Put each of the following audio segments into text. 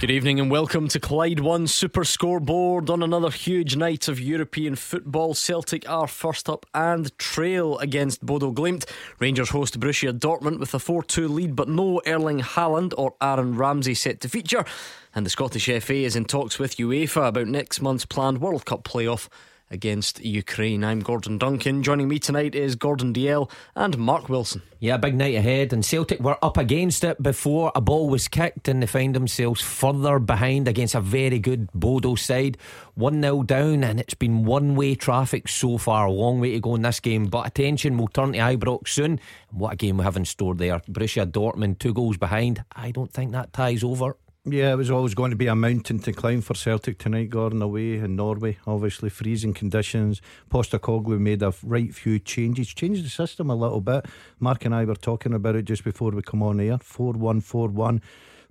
Good evening and welcome to Clyde 1 Super Scoreboard on another huge night of European football. Celtic are first up and trail against Bodø/Glimt. Rangers host Borussia Dortmund with a 4-2 lead, but no Erling Haaland or Aaron Ramsey set to feature. And the Scottish FA is in talks with UEFA about next month's planned World Cup playoff against Ukraine. I'm Gordon Duncan. Joining me tonight is Gordon Dalziel and Mark Wilson. Yeah, big night ahead, and Celtic were up against it before a ball was kicked, and they find themselves further behind against a very good Bodø side. 1-0 down, and it's been one way traffic so far. A long way to go in this game, but attention will turn to Ibrox soon. And what a game we have in store there. Borussia Dortmund 2 goals behind. I don't think that tie's over. Yeah, it was always going to be a mountain to climb for Celtic tonight, Gordon, away in Norway. Obviously, freezing conditions. Postecoglou made a right few changes, changed the system a little bit. Mark and I were talking about it just before we come on air. 4-1, 4-1.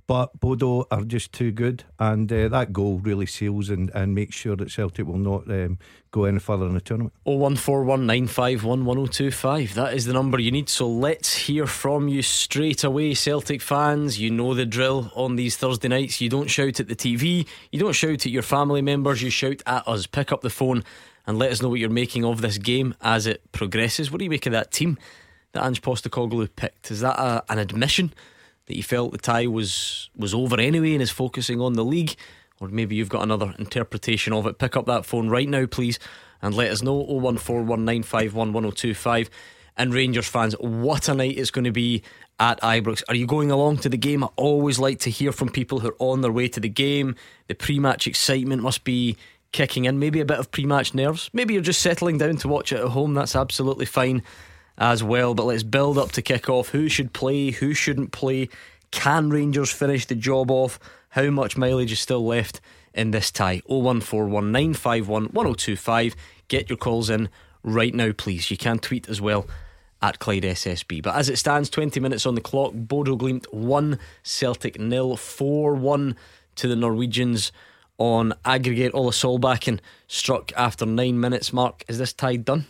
But Bodø are just too good, and that goal really seals and makes sure that Celtic will not go any further in the tournament. 01419511025. That is the number you need. So let's hear from you straight away, Celtic fans. You know the drill on these Thursday nights. You don't shout at the TV, you don't shout at your family members, you shout at us. Pick up the phone and let us know what you're making of this game as it progresses. What do you make of that team that Ange Postecoglou picked? Is that an admission that he felt the tie was over anyway and is focusing on the league? Or maybe you've got another interpretation of it. Pick up that phone right now, please, and let us know. 01419511025. And Rangers fans, what a night it's going to be at Ibrox. Are you going along to the game? I always like to hear from people who are on their way to the game. The pre-match excitement must be kicking in. Maybe a bit of pre-match nerves. Maybe you're just settling down to watch it at home. That's absolutely fine as well, but let's build up to kick off. Who should play? Who shouldn't play? Can Rangers finish the job off? How much mileage is still left in this tie? 01419511025. Get your calls in right now, please. You can tweet as well at Clyde SSB. But as it stands, 20 minutes on the clock. Bodø/Glimt 1, Celtic 0. 4-1 to the Norwegians on aggregate. Ola Solbakken struck after 9 minutes. Mark, is this tie done?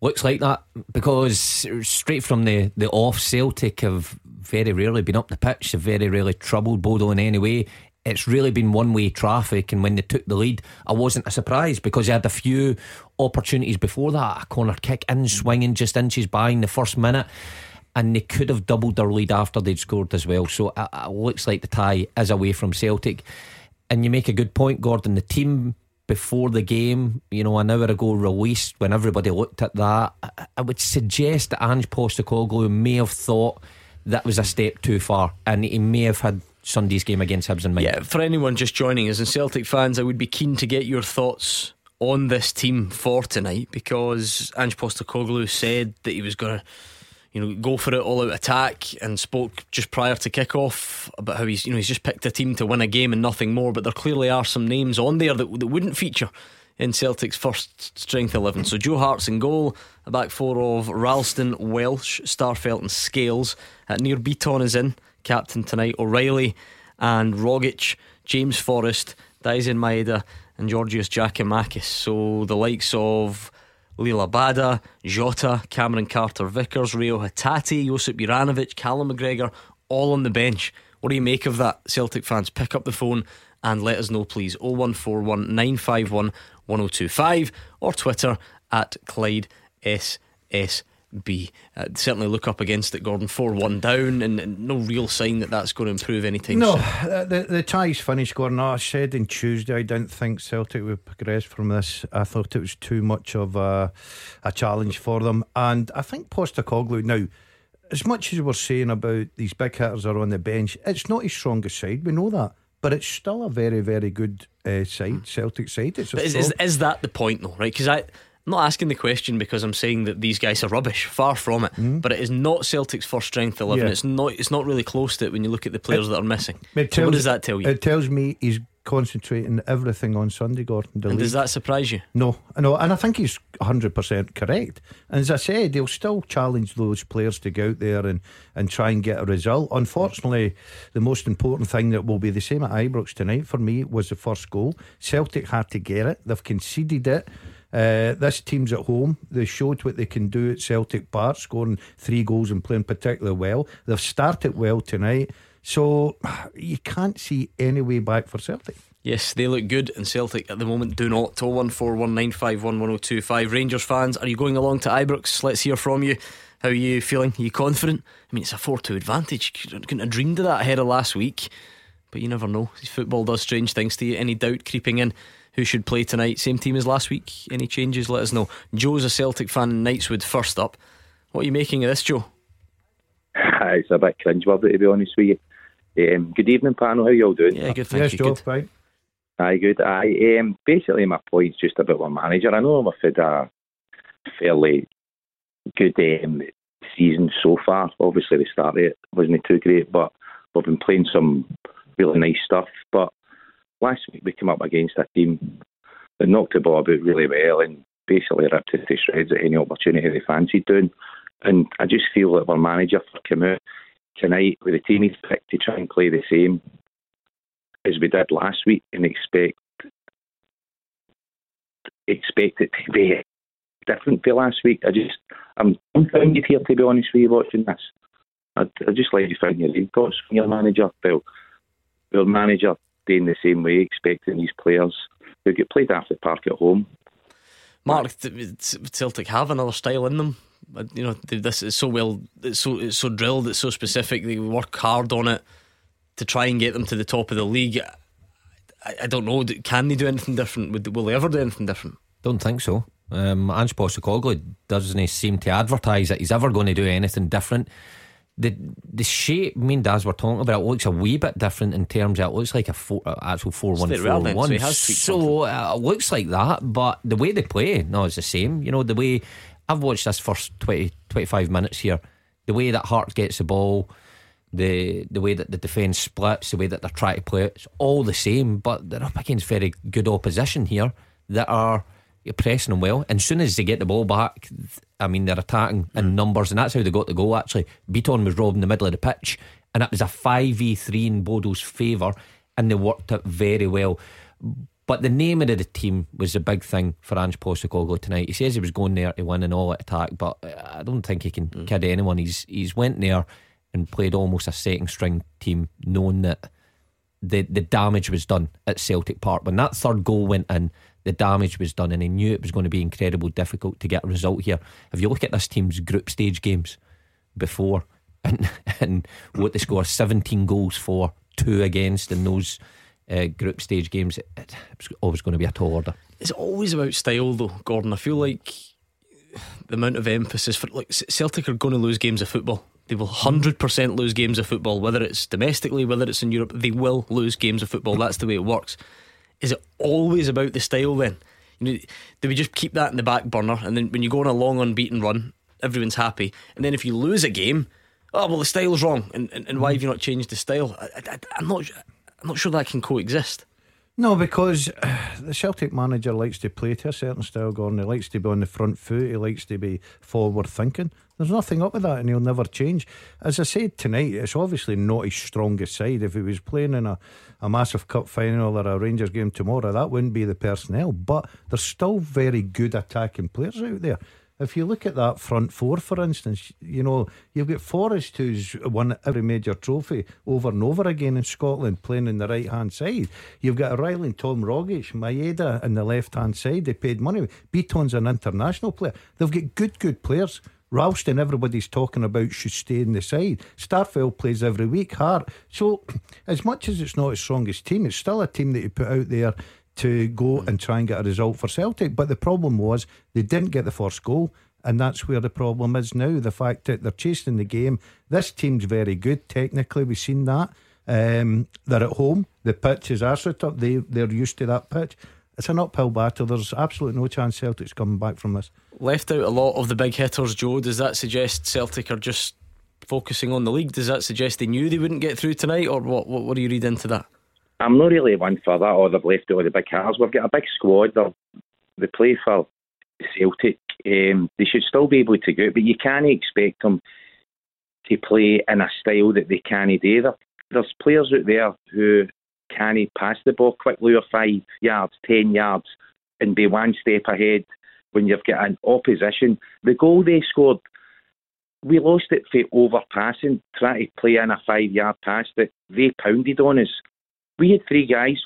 Looks like that, because straight from the off, Celtic have very rarely been up the pitch. They've very rarely troubled Bodø in any way. It's really been one-way traffic, and when they took the lead, I wasn't a surprise, because they had a few opportunities before that. A corner kick in, swinging just inches by in the first minute, and they could have doubled their lead after they'd scored as well. So it looks like the tie is away from Celtic. And you make a good point, Gordon. The team before the game, an hour ago released, when everybody looked at that, I would suggest that Ange Postecoglou may have thought that was a step too far, and he may have had Sunday's game against Hibs in mind. Yeah, for anyone just joining us, and Celtic fans, I would be keen to get your thoughts on this team for tonight, because Ange Postecoglou said that he was going to go for it, all-out attack, and spoke just prior to kick-off about how he's just picked a team to win a game and nothing more. But there clearly are some names on there that wouldn't feature in Celtic's first strength 11. So Joe Hart's in goal, a back four of Ralston, Welsh, Starfelt and Scales. Nir Bitton is in, captain tonight. O'Reilly and Rogic, James Forrest, Daisen Maeda and Giorgos Giakoumakis. So the likes of Liel Abada, Jota, Cameron Carter-Vickers, Reo Hatate, Josip Juranović, Callum McGregor, all on the bench. What do you make of that, Celtic fans? Pick up the phone and let us know, please. 01419511025 or Twitter at Clyde SSB. Certainly look up against it, Gordon. 4-1 down, and no real sign that that's going to improve anytime soon. No, the tie's finished, Gordon. I said on Tuesday I didn't think Celtic would progress from this. I thought it was too much of a challenge for them. And I think Postecoglou, now, as much as we're saying about these big hitters are on the bench, it's not his strongest side, we know that, but it's still a very, very good side, Celtic side. Is that the point though, right? Because I'm not asking the question because I'm saying that these guys are rubbish. Far from it. But it is not Celtic's first strength 11. It's not really close to it when you look at the players that are missing. So what does that tell you? It tells me he's concentrating everything on Sunday, Gordon Dalziel. And does that surprise you? No, and I think he's 100% correct. And as I said, he'll still challenge those players to go out there and try and get a result. Unfortunately, the most important thing that will be the same at Ibrox tonight for me was the first goal. Celtic had to get it. They've conceded it. This team's at home. They showed what they can do at Celtic Park, scoring 3 goals and playing particularly well. They've started well tonight, so you can't see any way back for Celtic. Yes, they look good, and Celtic at the moment do not. 01419511025. Rangers fans, are you going along to Ibrox? Let's hear from you. How are you feeling? Are you confident? I mean, it's a 4-2 advantage. Couldn't have dreamed of that ahead of last week, but you never know. Football does strange things to you. Any doubt creeping in? Who should play tonight? Same team as last week. Any changes? Let us know. Joe's a Celtic fan in Knightswood. First up, what are you making of this, Joe? It's a bit cringeworthy, to be honest with you. Good evening, panel. How you all doing? Yeah, good. Thank you. Joe, fine. Aye, good. Basically, my point's just about my manager. I know I've had a fairly good season so far. Obviously, the start of it wasn't too great, but we've been playing some really nice stuff. But last week we came up against a team that knocked the ball about really well and basically ripped it to shreds at any opportunity they fancied doing. And I just feel that our manager came out tonight with the team he's picked to try and play the same as we did last week and expect it to be different to last week. I'm confounded here, to be honest with you, watching this. I'd just like to find your thoughts from your manager. Well, your manager in the same way, expecting these players who get played after the park at home. Mark, Celtic have another style in them. You know, this is so well, it's so drilled, it's so specific. They work hard on it to try and get them to the top of the league. I don't know. Can they do anything different? Will they ever do anything different? Don't think so. Ange Postecoglou doesn't seem to advertise that he's ever going to do anything different. The shape, me and Daz were talking about, it looks a wee bit different in terms of it looks like actual 4-1-4-1. So it looks like that, but the way they play, no, it's the same. You know, the way I've watched this first 20-25 minutes here, the way that Hart gets the ball, the way that the defence splits, the way that they're trying to play it, it's all the same. But they're up against very good opposition here that are pressing them well, and as soon as they get the ball back, I mean, they're attacking in numbers, and that's how they got the goal. Actually, Bitton was robbed in the middle of the pitch, and it was a 5v3 in Bodo's favour, and they worked it very well. But the name of the team was the big thing for Ange Postecoglou tonight. He says he was going there to win and all at attack, but I don't think he can kid anyone. He's went there and played almost a second string team, knowing that the damage was done at Celtic Park. When that third goal went in, the damage was done, and he knew it was going to be incredibly difficult to get a result here. If you look at this team's group stage games before, and what they scored 17 goals for, 2 against in those group stage games, it was always going to be a tall order. It's always about style though, Gordon. I feel like the amount of emphasis for, like, Celtic are going to lose games of football. They will 100% lose games of football, whether it's domestically, whether it's in Europe. They will lose games of football. That's the way it works. Is it always about the style then? You know, do we just keep that in the back burner, and then when you go on a long unbeaten run, everyone's happy, and then if you lose a game, oh well, the style's wrong, and why have you not changed the style? I'm not sure that can coexist. No, because the Celtic manager likes to play to a certain style, Gordon. He likes to be on the front foot, he likes to be forward thinking. There's nothing up with that, and he'll never change. As I said tonight, it's obviously not his strongest side. If he was playing in a massive cup final or a Rangers game tomorrow, that wouldn't be the personnel. But there's still very good attacking players out there. If you look at that front four, for instance, you know, you've got Forrest, who's won every major trophy over and over again in Scotland, playing on the right hand side. You've got O'Reilly and Tom Rogic, Maeda on the left hand side. They paid money. Bitton's an international player. They've got good players. Ralston, everybody's talking about, should stay in the side. Starfelt plays every week, Hart. So as much as it's not his strongest team, it's still a team that you put out there to go and try and get a result for Celtic. But the problem was they didn't get the first goal, and that's where the problem is now. The fact that they're chasing the game. This team's very good technically, we've seen that. They're at home, the pitch is arsed up, they're used to that pitch. It's an uphill battle. There's absolutely no chance Celtic's coming back from this. Left out a lot of the big hitters, Joe. Does that suggest Celtic are just focusing on the league? Does that suggest they knew they wouldn't get through tonight, or what do you read into that? I'm not really one for that, or they've left it on the big cars. We've got a big squad. They play for Celtic. They should still be able to do it, but you can't expect them to play in a style that they can't do either. There's players out there who can't pass the ball quickly, or 5 yards, 10 yards, and be one step ahead when you've got an opposition. The goal they scored, we lost it for overpassing, trying to play in a 5 yard pass that they pounded on us. We had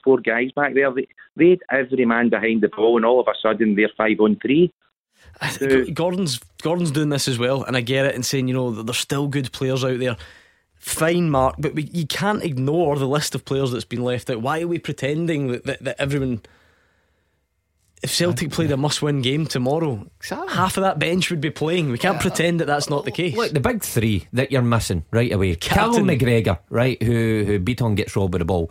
four guys back there. They had every man behind the ball, and all of a sudden they're 5 on 3. So Gordon's doing this as well, and I get it, and saying, you know, that there's still good players out there. Fine, Mark, but you can't ignore the list of players that's been left out. Why are we pretending that everyone... If Celtic played a must-win game tomorrow, exactly, half of that bench would be playing. We can't pretend that that's not the case. Look, the big three that you're missing right away: Callum McGregor, right, who Bitton gets robbed with the ball.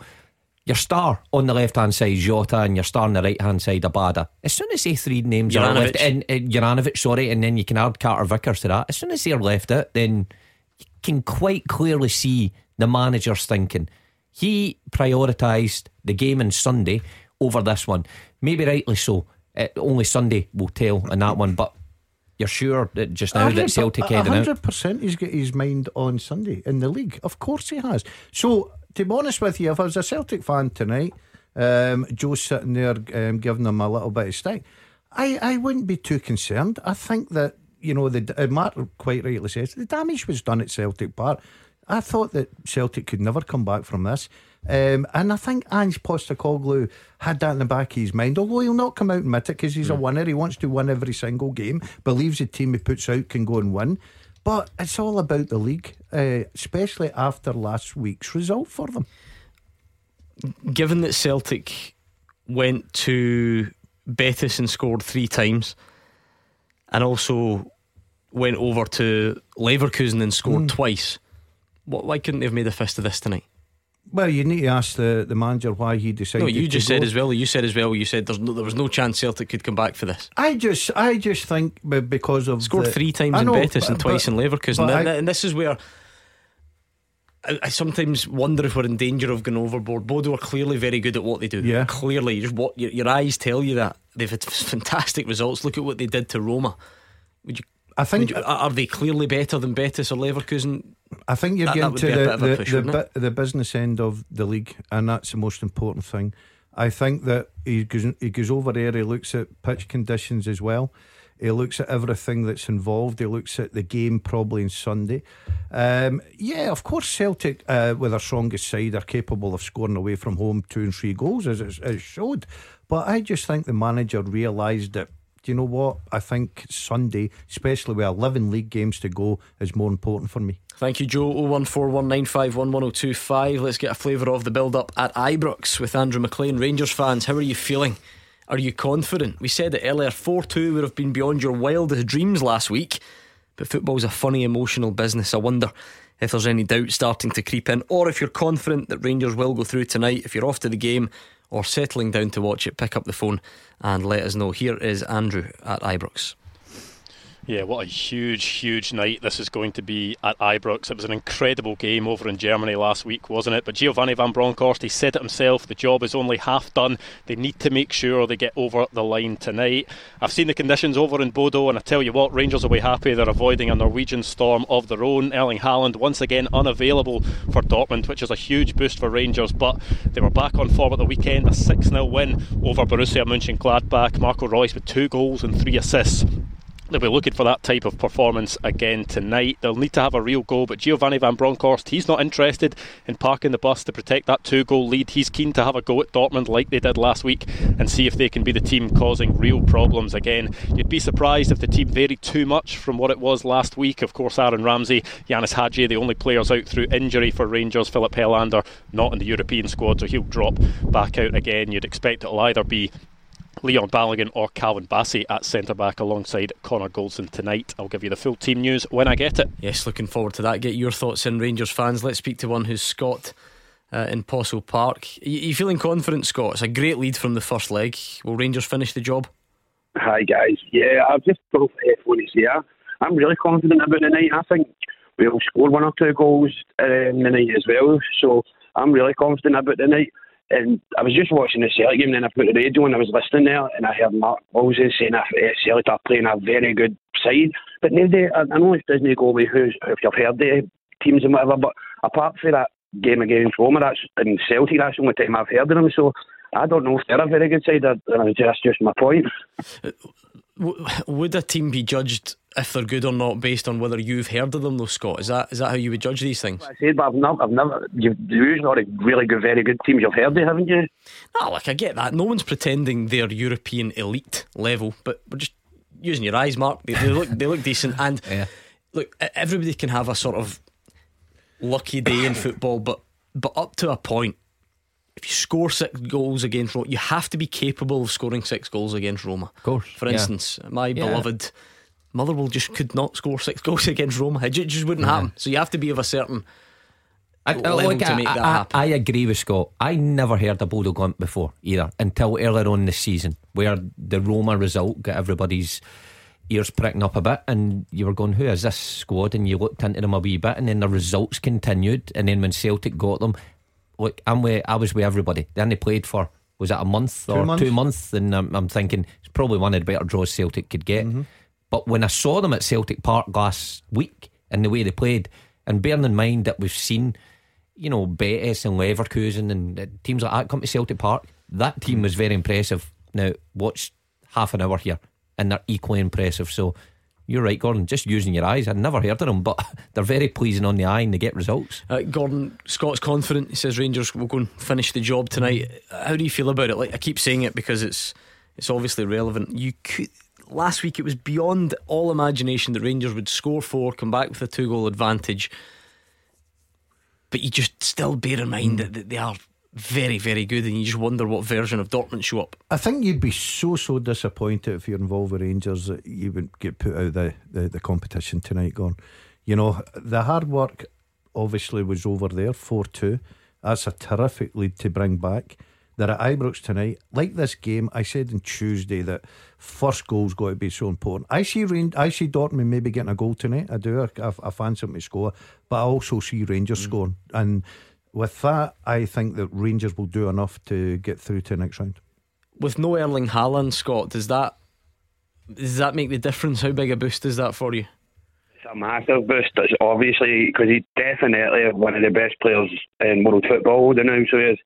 Your star on the left-hand side, Jota, and your star on the right-hand side, Abada. As soon as they three names are left, Juranović, and then you can add Carter-Vickers to that. As soon as they're left out, then you can quite clearly see the manager's thinking. He prioritised the game on Sunday over this one. Maybe rightly so. Only Sunday will tell on that one. But you're sure that just now that Celtic heading out, 100% he's got his mind on Sunday in the league. Of course he has. So to be honest with you, if I was a Celtic fan tonight, Joe's sitting there giving them a little bit of stick, I wouldn't be too concerned. I think that, you know, Mark quite rightly says the damage was done at Celtic Park. I thought that Celtic could never come back from this. And I think Ange Postecoglou had that in the back of his mind, although he'll not come out and admit it, because he's a winner. He wants to win every single game, believes the team he puts out can go and win. But it's all about the league, especially after last week's result for them. Given that Celtic went to Betis and scored 3 times, and also went over to Leverkusen and scored twice, why couldn't they have made a fist of this tonight? Well, you need to ask the manager why he decided. No, you just said as well. You said as well. You said there was no chance Celtic could come back for this. I just think because of scored 3 times in Betis and twice in Leverkusen, and this is where I sometimes wonder if we're in danger of going overboard. Bodø are clearly very good at what they do. Yeah, clearly, your eyes tell you that they've had fantastic results. Look at what they did to Roma. Are they clearly better than Betis or Leverkusen? I think you're getting to the business end of the league, and that's the most important thing. I think that he goes over there, he looks at pitch conditions as well, he looks at everything that's involved, he looks at the game probably on Sunday. Yeah, of course Celtic with their strongest side are capable of scoring away from home 2 and 3 goals as it showed, but I just think the manager realised that, do you know what, I think Sunday, especially with 11 league games to go, is more important for me. Thank you, Joe. 01419511025. Let's get a flavour of the build-up at Ibrox with Andrew McLean. Rangers fans, how are you feeling? Are you confident? We said it earlier, 4-2 would have been beyond your wildest dreams last week, but football's a funny, emotional business. I wonder if there's any doubt starting to creep in, or if you're confident that Rangers will go through tonight. If you're off to the game or settling down to watch it, pick up the phone and let us know. Here is Andrew at Ibrox. Yeah, what a huge, huge night this is going to be at Ibrox. It was an incredible game over in Germany last week, wasn't it? But Giovanni van Bronckhorst, he said it himself, the job is only half done. They need to make sure they get over the line tonight. I've seen the conditions over in Bodø, and I tell you what, Rangers will be happy. They're avoiding a Norwegian storm of their own. Erling Haaland once again unavailable for Dortmund, which is a huge boost for Rangers, but they were back on form at the weekend. A 6-0 win over Borussia Mönchengladbach. Marco Reus with 2 goals and 3 assists. They'll be looking for that type of performance again tonight. They'll need to have a real goal, but Giovanni van Bronckhorst, he's not interested in parking the bus to protect that 2-goal lead. He's keen to have a go at Dortmund like they did last week and see if they can be the team causing real problems again. You'd be surprised if the team varied too much from what it was last week. Of course, Aaron Ramsey, Yanis Hadji, the only players out through injury for Rangers. Philip Helander not in the European squad, so he'll drop back out again. You'd expect it'll either be Leon Balogun or Calvin Bassey at centre-back alongside Connor Goldson tonight. I'll give you the full team news when I get it. Yes, looking forward to that. Get your thoughts in, Rangers fans. Let's speak to one who's Scott in Postle Park. You feeling confident, Scott? It's a great lead from the first leg. Will Rangers finish the job? Hi, guys. Yeah, I've just told everyone it's here. I'm really confident about the night. I think we'll score 1 or 2 goals in the night as well. So I'm really confident about the night. And I was just watching the Celtic game, and then I put the radio on, I was listening there, and I heard Mark Wilson saying that Celtic are playing a very good side. But now they, I know it doesn't go away if you've heard the teams and whatever, but apart from that game against Roma, that's in Celtic, that's the only time I've heard of them, so I don't know if they're a very good side, that's just my point. Would a team be judged if they're good or not based on whether you've heard of them though, Scott? Is that how you would judge these things? I said, but I've never you've usually not a really good, very good teams you've heard of, haven't you? No, like I get that. No one's pretending they're European elite level, but we're just using your eyes, Mark. They look decent, and yeah. Look, everybody can have a sort of lucky day in football, but up to a point. If you score 6 goals against Roma, you have to be capable of scoring 6 goals against Roma. Of course. For instance, my beloved Motherwell just could not score 6 goals against Roma. It just wouldn't happen. So you have to be of a certain level to make that happen. I agree with Scott. I never heard of Bodø/Glimt before either until earlier on this season, where the Roma result got everybody's ears pricking up a bit, and you were going, who is this squad? And you looked into them a wee bit, and then the results continued, and then when Celtic got them. Look, I was with everybody. They only played for, was it a month or 2 months? And I'm thinking it's probably one of the better draws Celtic could get. Mm-hmm. But when I saw them at Celtic Park last week and the way they played, and bearing in mind that we've seen, you know, Betis and Leverkusen and teams like that come to Celtic Park, that team was very impressive. Now, watch half an hour here and they're equally impressive. So you're right, Gordon, just using your eyes. I'd never heard of them, but they're very pleasing on the eye and they get results. Gordon, Scott's confident. He says Rangers will go and finish the job tonight. How do you feel about it? Like, I keep saying it because it's obviously relevant. Last week it was beyond all imagination that Rangers would score 4, come back with a 2-goal advantage, but you just still bear in mind that they are very, very good, and you just wonder what version of Dortmund show up. I think you'd be so disappointed if you're involved with Rangers that you would get put out of the competition tonight, Gordon. You know, the hard work obviously was over there, 4-2. That's a terrific lead to bring back. They're at Ibrox tonight. Like this game, I said on Tuesday that first goal's got to be so important. I see Dortmund maybe getting a goal tonight. I do. I fancy them to score, but I also see Rangers scoring, and with that, I think that Rangers will do enough to get through to the next round. With no Erling Haaland, Scott, does that make the difference? How big a boost is that for you? It's a massive boost. It's obviously because he's definitely one of the best players in world football now. So he is.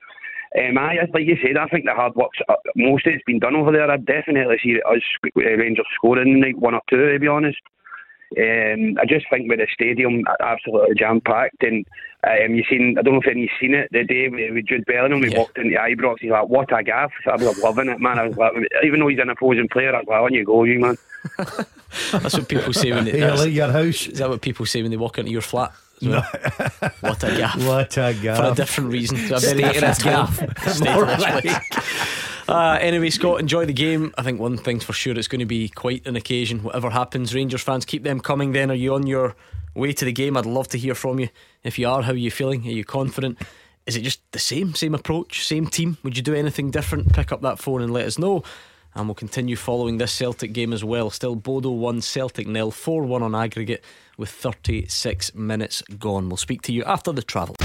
Like you said, I think the hard work's most of it's been done over there. I definitely see us Rangers scoring like 1 or 2. To be honest. I just think with the stadium absolutely jam packed, and I don't know if anyone's seen it the day with Jude Bellingham. We walked into Ibrox. He's like, "What a gaff!" So I was loving it, man. I was like, even though he's an opposing player, I was like, "On you go, you man." That's what people say when they like your house. Is that what people say when they walk into your flat? No. What a gaff! What a gaff! For a different reason. A very different gaff. More like. Anyway, Scott, enjoy the game. I think one thing's for sure, it's going to be quite an occasion. Whatever happens, Rangers fans, keep them coming then. Are you on your way to the game? I'd love to hear from you. If you are, how are you feeling? Are you confident? Is it just the same approach, same team? Would you do anything different? Pick up that phone and let us know. And we'll continue following this Celtic game as well. Still Bodø 1, Celtic 0, 4-1 on aggregate with 36 minutes gone. We'll speak to you after the travel.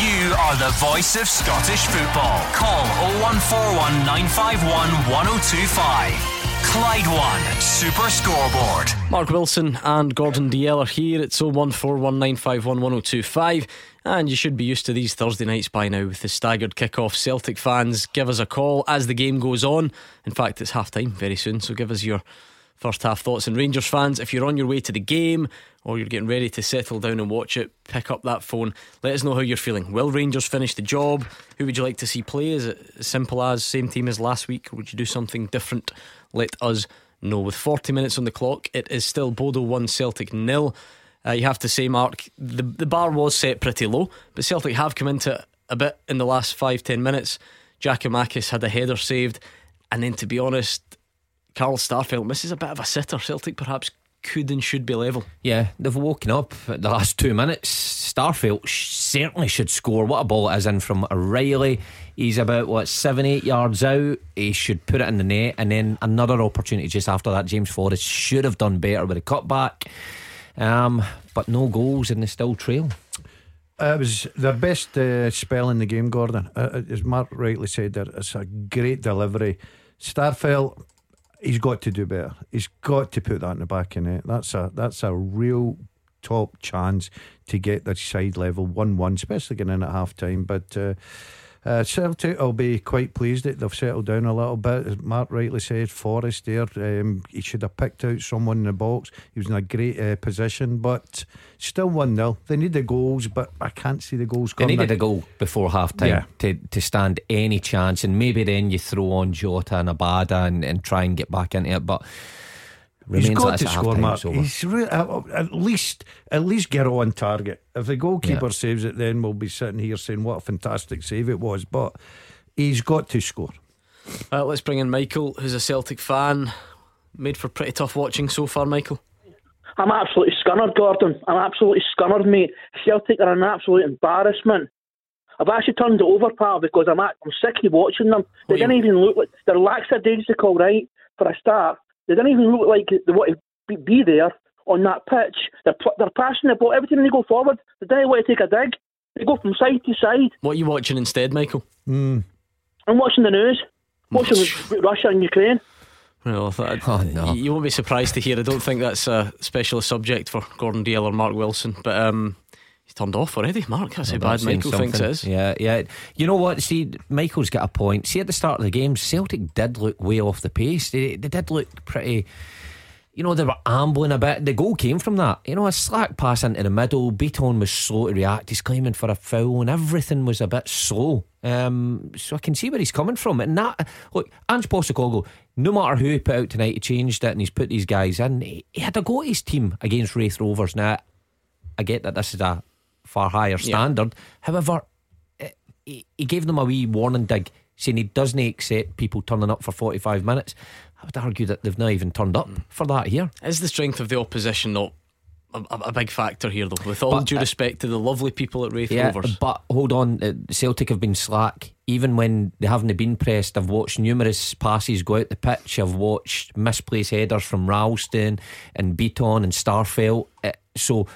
You are the voice of Scottish football. Call 0141 951 1025. Clyde 1 Super Scoreboard. Mark Wilson and Gordon Dalziel are here. It's 0141 951 1025. And you should be used to these Thursday nights by now with the staggered kickoff. Celtic fans, give us a call as the game goes on. In fact, it's half time very soon, so give us your first half thoughts. And Rangers fans, if you're on your way to the game or you're getting ready to settle down and watch it, pick up that phone. Let us know how you're feeling. Will Rangers finish the job? Who would you like to see play? Is it as simple as same team as last week? Would you do something different? Let us know. With 40 minutes on the clock, it is still Bodø 1, Celtic 0. You have to say, Mark, the bar was set pretty low, but Celtic have come into it a bit in the last 5-10 minutes. Giakoumakis had a header saved, and then to be honest, Carl Starfelt misses a bit of a sitter. Celtic perhaps could and should be level. Yeah, they've woken up at the last 2 minutes. Starfelt certainly should score. What a ball it is in from O'Reilly. He's about 7-8 yards out. He should put it in the net. And then another opportunity just after that. James Forrest should have done better with a cutback, but no goals and they still trail. It was the best spell in the game, Gordon. As Mark rightly said there, it's a great delivery. Starfelt, he's got to do better. He's got to put that in the back of the net. That's a real top chance to get the side level 1-1, especially getting in at half time. But Celtic will be quite pleased that they've settled down a little bit. As Mark rightly said, Forrest there, he should have picked out someone in the box. He was in a great position, but still 1-0. They need the goals, but I can't see the goals coming. They needed a goal before half time to stand any chance, and maybe then you throw on Jota and Abada and try and get back into it, but he's got to score, Mark. He's at least get it on target. If the goalkeeper saves it, then we'll be sitting here saying what a fantastic save it was. But he's got to score. Let's bring in Michael, who's a Celtic fan. Made for pretty tough watching so far, Michael. I'm absolutely scunnered, Gordon. I'm absolutely scunnered, mate. Celtic are an absolute embarrassment. I've actually turned it over, pal, because I'm sick of watching them. They didn't even look like they're lackadaisical, right? For a start, they didn't even look like they want to be there on that pitch. They're passing the ball. Every time they go forward, they don't want to take a dig. They go from side to side. What are you watching instead, Michael? I'm watching the news. Watching Russia and Ukraine. Well, you won't be surprised to hear I don't think that's a specialist subject for Gordon Dalziel or Mark Wilson. But he's turned off already, Mark. That's how bad Michael thinks it is. Yeah. You know what? See, Michael's got a point. See, at the start of the game, Celtic did look way off the pace. They did look pretty. You know, they were ambling a bit. The goal came from that. You know, a slack pass into the middle. Bitton was slow to react. He's claiming for a foul, and everything was a bit slow. So I can see where he's coming from. And that, look, Ange Postecoglou, no matter who he put out tonight, he changed it and he's put these guys in. He had a go at his team against Wraith Rovers. Now, I get that this is a far higher standard. However, he gave them a wee warning dig, saying he doesn't accept people turning up for 45 minutes. I would argue that they've not even turned up for that here. Is the strength of the opposition not a big factor here, though? With all due respect to the lovely people at Wraith Rovers. But hold on, Celtic have been slack. Even when they haven't been pressed, I've watched numerous passes go out the pitch. I've watched misplaced headers from Ralston and Bitton and Starfelt. So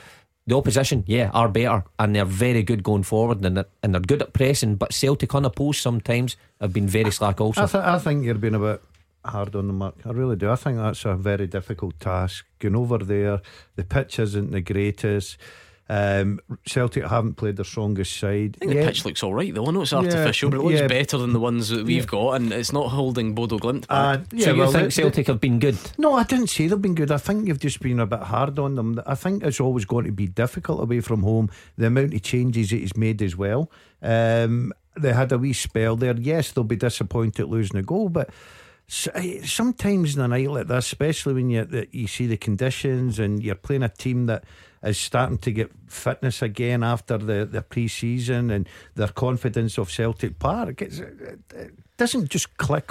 the opposition, are better, and they're very good going forward, and they're good at pressing. But Celtic unopposed sometimes have been very slack also. I think you're being a bit hard on the mark. I really do. I think that's a very difficult task. Going over there, the pitch isn't the greatest. Celtic haven't played their strongest side. I think the pitch looks alright though. I know it's artificial, but it looks better than the ones that we've got, and it's not holding Bodø/Glimt back. So you think Celtic have been good? No, I didn't say they've been good. I think you've just been a bit hard on them. I think it's always going to be difficult away from home. The amount of changes that he's made as well. They had a wee spell there. Yes, they'll be disappointed losing a goal, but sometimes in a night like this, especially when you see the conditions and you're playing a team that is starting to get fitness again after the pre-season and their confidence of Celtic Park, it doesn't just click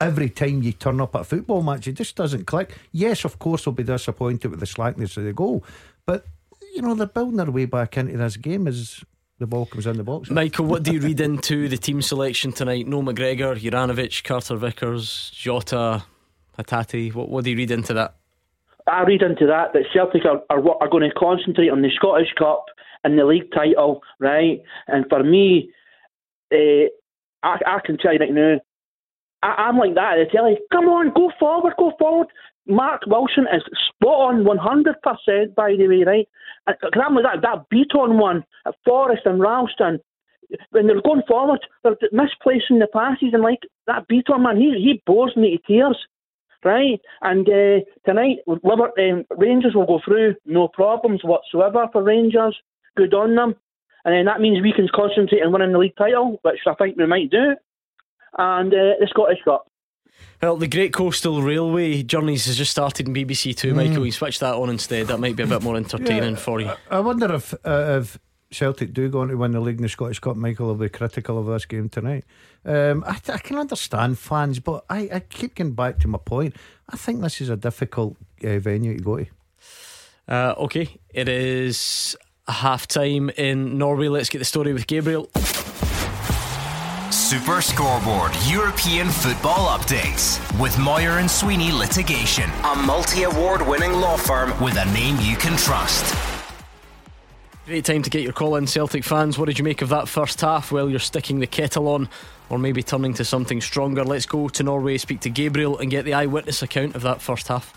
every time you turn up at a football match. It just doesn't click. Yes, of course, we'll be disappointed with the slackness of the goal, but you know, they're building their way back into this game as the ball comes in the box. Michael, what do you read into the team selection tonight? No McGregor, Juranović, Carter-Vickers, Jota, Hatate. What do you read into that? I read into that Celtic are going to concentrate on the Scottish Cup and the league title, right? And for me, I can tell you right now, I'm like that at the telly. Come on, go forward. Mark Wilson is spot on 100%, by the way, right? Because I'm like that Bitton one at Forrest and Ralston. When they're going forward, they're misplacing the passes, and like that Bitton man, he bores me to tears. Right, and tonight Rangers will go through, no problems whatsoever for Rangers. Good on them, and then that means we can concentrate on winning the league title, which I think we might do, and the Scottish Cup. Well, the Great Coastal Railway Journeys has just started in BBC 2, Michael. You switch that on instead. That might be a bit more entertaining for you. I wonder if Celtic do go on to win the league in the Scottish Cup, Michael will be critical of this game tonight. I can understand fans, but I keep getting back to my point. I think this is a difficult venue to go to. Okay, it is half time in Norway. Let's get the story with Gabriel. Super Scoreboard European Football Updates with Moyer and Sweeney Litigation, a multi-award winning law firm with a name you can trust. Great time to get your call in, Celtic fans. What did you make of that first half? Well, you're sticking the kettle on, or maybe turning to something stronger. Let's go to Norway, speak to Gabriel and get the eyewitness account of that first half.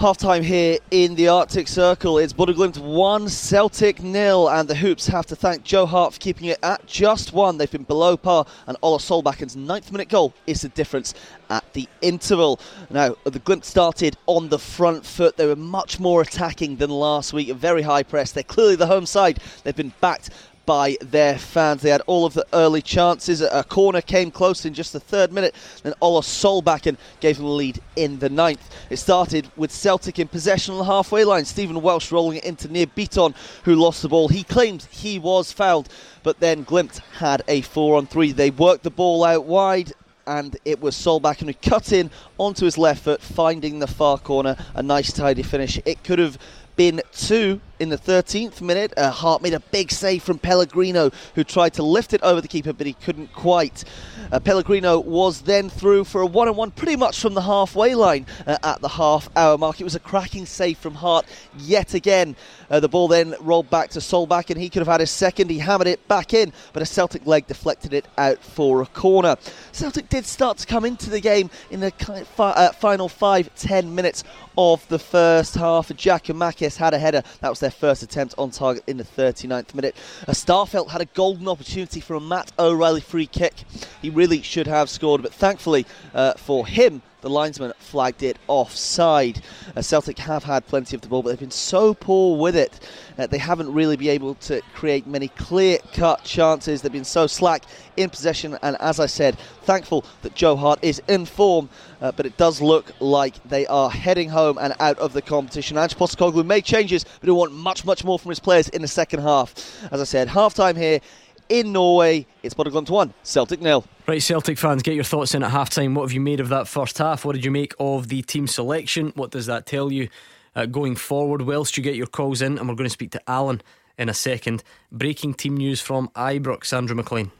Half-time here in the Arctic Circle. It's Bodø/Glimt 1, Celtic 0, and the Hoops have to thank Joe Hart for keeping it at just one. They've been below par, and Ola Solbakken's 9th-minute goal is the difference at the interval. Now, the Glimt started on the front foot. They were much more attacking than last week. Very high press. They're clearly the home side. They've been backed by their fans. They had all of the early chances. A corner came close in just the 3rd minute, then Ola Solbakken gave them the lead in the 9th. It started with Celtic in possession on the halfway line. Stephen Welsh rolling it into Nir Bitton, who lost the ball. He claimed he was fouled, but then Glimt had a 4-on-3. They worked the ball out wide, and it was Solbakken who cut in onto his left foot, finding the far corner. A nice tidy finish. It could have been 2 in the 13th minute. Hart made a big save from Pellegrino, who tried to lift it over the keeper, but he couldn't quite. Pellegrino was then through for a 1-on-1 pretty much from the halfway line at the half-hour mark. It was a cracking save from Hart yet again. The ball then rolled back to Solbakken. He could have had his second. He hammered it back in, but a Celtic leg deflected it out for a corner. Celtic did start to come into the game in the final 5-10 minutes of the first half. Giakoumakis had a header. That was their first attempt on target in the 39th minute. Starfelt had a golden opportunity for a Matt O'Reilly free kick. He really should have scored, but thankfully for him, the linesman flagged it offside. Celtic have had plenty of the ball, but they've been so poor with it that they haven't really been able to create many clear-cut chances. They've been so slack in possession, and as I said, thankful that Joe Hart is in form, but it does look like they are heading home and out of the competition. Ange Postecoglou made changes, but he'll want much more from his players in the second half. As I said, half-time here in Norway. It's Bodø/Glimt 1, Celtic 0. Right, Celtic fans, get your thoughts in at halftime. What have you made of that first half? What did you make of the team selection? What does that tell you going forward? Whilst you get your calls in, and we're going to speak to Alan in a second. Breaking team news from Ibrox, Andrew McLean.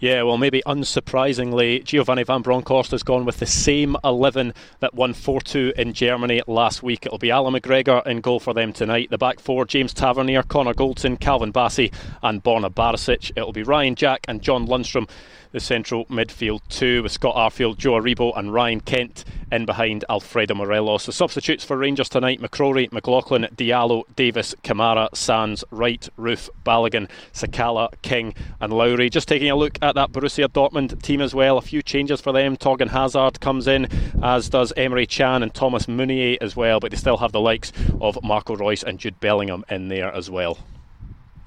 Yeah, well, maybe unsurprisingly, Giovanni van Bronckhorst has gone with the same 11 that won 4-2 in Germany last week. It'll be Callum McGregor in goal for them tonight. The back four, James Tavernier, Connor Goldson, Calvin Bassey and Borna Barisic. It'll be Ryan Jack and John Lundstrom, the central midfield two, with Scott Arfield, Joe Aribo and Ryan Kent in behind Alfredo Morelos. The substitutes for Rangers tonight: McCrory, McLaughlin, Diallo, Davis, Kamara, Sands, Wright, Roof, Balogun, Sakala, King and Lowry. Just taking a look at that Borussia Dortmund team as well, a few changes for them. Torgan Hazard comes in, as does Emre Can and Thomas Meunier as well, but they still have the likes of Marco Reus and Jude Bellingham in there as well.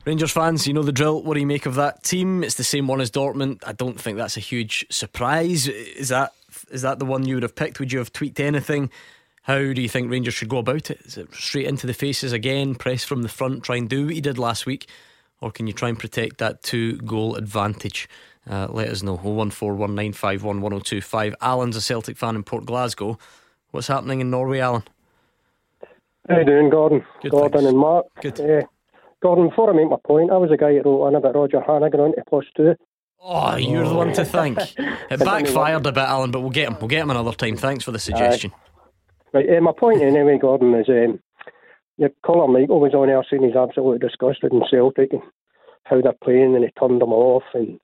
Rangers fans, you know the drill. What do you make of that team? It's the same one as Dortmund. I don't think that's a huge surprise. Is that the one you would have picked? Would you have tweaked anything? How do you think Rangers should go about it? Is it straight into the faces again, press from the front, try and do what you did last week, or can you try and protect that 2-goal advantage? Let us know. 01419511025. Alan's a Celtic fan in Port Glasgow. What's happening in Norway, Alan? How you doing, Gordon? Good, Gordon, thanks. And Mark. Good. Gordon, before I make my point, I was a guy that wrote on about Roger Hannigan onto Post 2. Oh, you're the one to thank. It backfired a bit, Alan, but we'll get him another time. Thanks for the suggestion. Right, my point anyway, Gordon, is your caller Michael was on air saying he's absolutely disgusted in Celtic and how they're playing, and he turned them off, and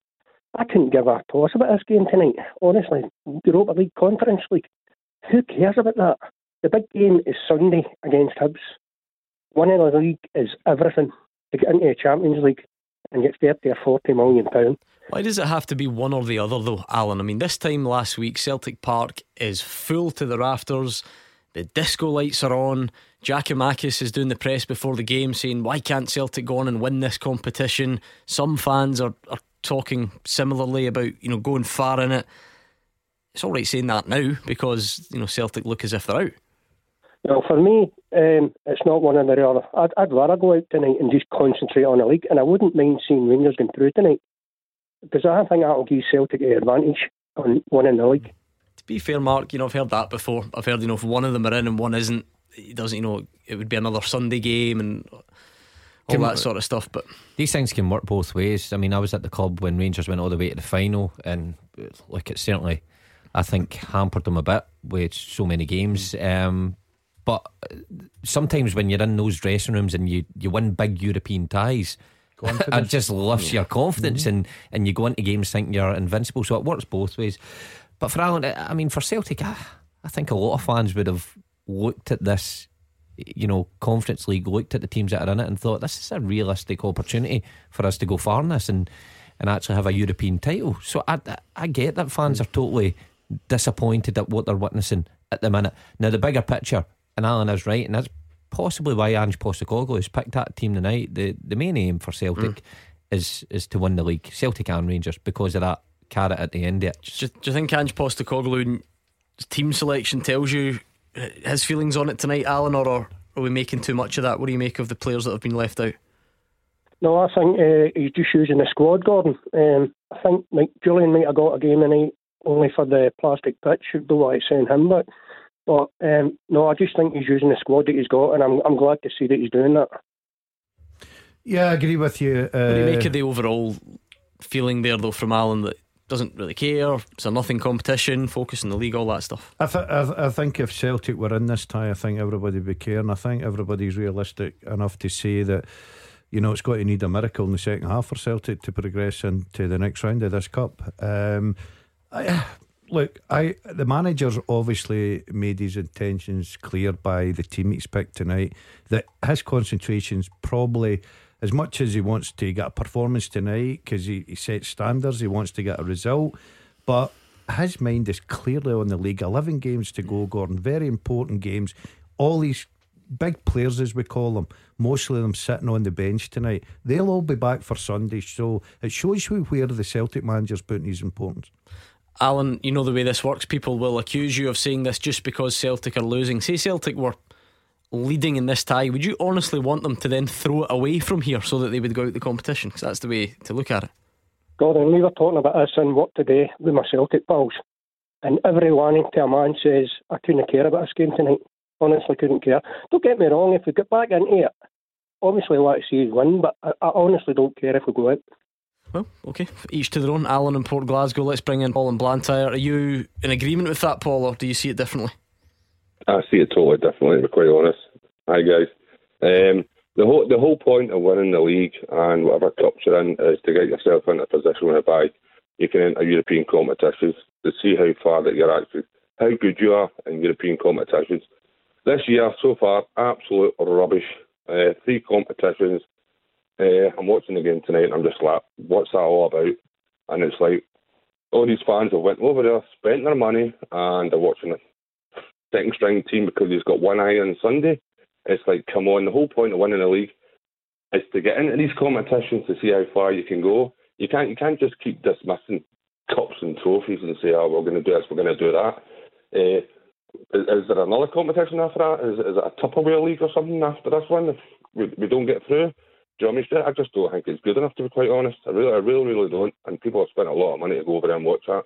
I couldn't give a toss about this game tonight. Honestly, Europa League, Conference League, who cares about that? The big game is Sunday against Hibs. Winning the league is everything to get into the Champions League and get 30 or £40 million. Why does it have to be one or the other though, Alan? I mean, this time last week, Celtic Park is full to the rafters. The disco lights are on. Giakoumakis is doing the press before the game saying, why can't Celtic go on and win this competition? Some fans are talking similarly about, going far in it. It's all right saying that now because, Celtic look as if they're out. Well, for me, it's not one or the other. I'd rather go out tonight and just concentrate on the league, and I wouldn't mind seeing Rangers going through tonight because I think that'll give Celtic the advantage on winning the league. To be fair, Mark, I've heard that before. I've heard, if one of them are in and one isn't, it doesn't, it would be another Sunday game and all that sort of stuff. But these things can work both ways. I mean, I was at the club when Rangers went all the way to the final, and it certainly, I think, hampered them a bit with so many games. But sometimes when you're in those dressing rooms and you win big European ties, it just lifts your confidence, and you go into games thinking you're invincible. So it works both ways. But for Alan, I mean, for Celtic, I think a lot of fans would have looked at this, you know, Conference League, looked at the teams that are in it and thought, this is a realistic opportunity for us to go far in this and actually have a European title. So I get that fans are totally disappointed at what they're witnessing at the minute. Now, the bigger picture, and Alan is right, and that's possibly why Ange Postecoglou has picked that team tonight. The main aim for Celtic is to win the league, Celtic and Rangers, because of that carrot at the end of it. Do you think Ange Postecoglou's team selection tells you his feelings on it tonight, Alan, or are we making too much of that? What do you make of the players that have been left out? No, I think he's just using the squad, Gordon. I think Julian might have got a game tonight only for the plastic pitch. Should be what it's saying him, but no, I just think he's using the squad that he's got, and I'm glad to see that he's doing that. Yeah, I agree with you. What do you make of the overall feeling there, though, from Alan, that doesn't really care? It's a nothing competition, focus on the league, all that stuff. I think if Celtic were in this tie, I think everybody would be caring. I think everybody's realistic enough to say that, you know, it's got to need a miracle in the second half for Celtic to progress into the next round of this cup. The manager's obviously made his intentions clear by the team he's picked tonight, that his concentration's probably, as much as he wants to get a performance tonight, because he sets standards, he wants to get a result, but his mind is clearly on the league. 11 games to go, Gordon, very important games. All these big players, as we call them, mostly them sitting on the bench tonight, they'll all be back for Sunday, so it shows you where the Celtic manager's putting his importance. Alan, you know the way this works. People will accuse you of saying this just because Celtic are losing. Say Celtic were leading in this tie, would you honestly want them to then throw it away from here so that they would go out the competition? Because that's the way to look at it. Gordon, we were talking about this in work today with my Celtic pals, and everyone to a man says, I couldn't care about this game tonight. Honestly, couldn't care. Don't get me wrong, if we get back into it, obviously I'd like to see us win, but I honestly don't care if we go out. Well, okay, each to their own. Alan and Port Glasgow. Let's bring in Paul and Blantyre. Are you in agreement with that, Paul, or do you see it differently? I see it totally differently, to be quite honest. Hi guys. The whole point of winning the league and whatever cups you're in is to get yourself into a position whereby you can enter European competitions, to see how far that you're actually, how good you are in European competitions. This year so far, absolute rubbish. Three competitions. I'm watching the game tonight and I'm just like, what's that all about? And it's like, all these fans have went over there, spent their money, and they're watching a second string team because he's got one eye on Sunday. It's like, come on, the whole point of winning the league is to get into these competitions to see how far you can go. You can't just keep dismissing cups and trophies and say, oh, we're going to do this, we're going to do that. Is there another competition after that? Is it a Tupperware league or something after this one if we don't get through? Do you know what I mean? I just don't think it's good enough, to be quite honest. I really don't. And people have spent a lot of money to go over there and watch that.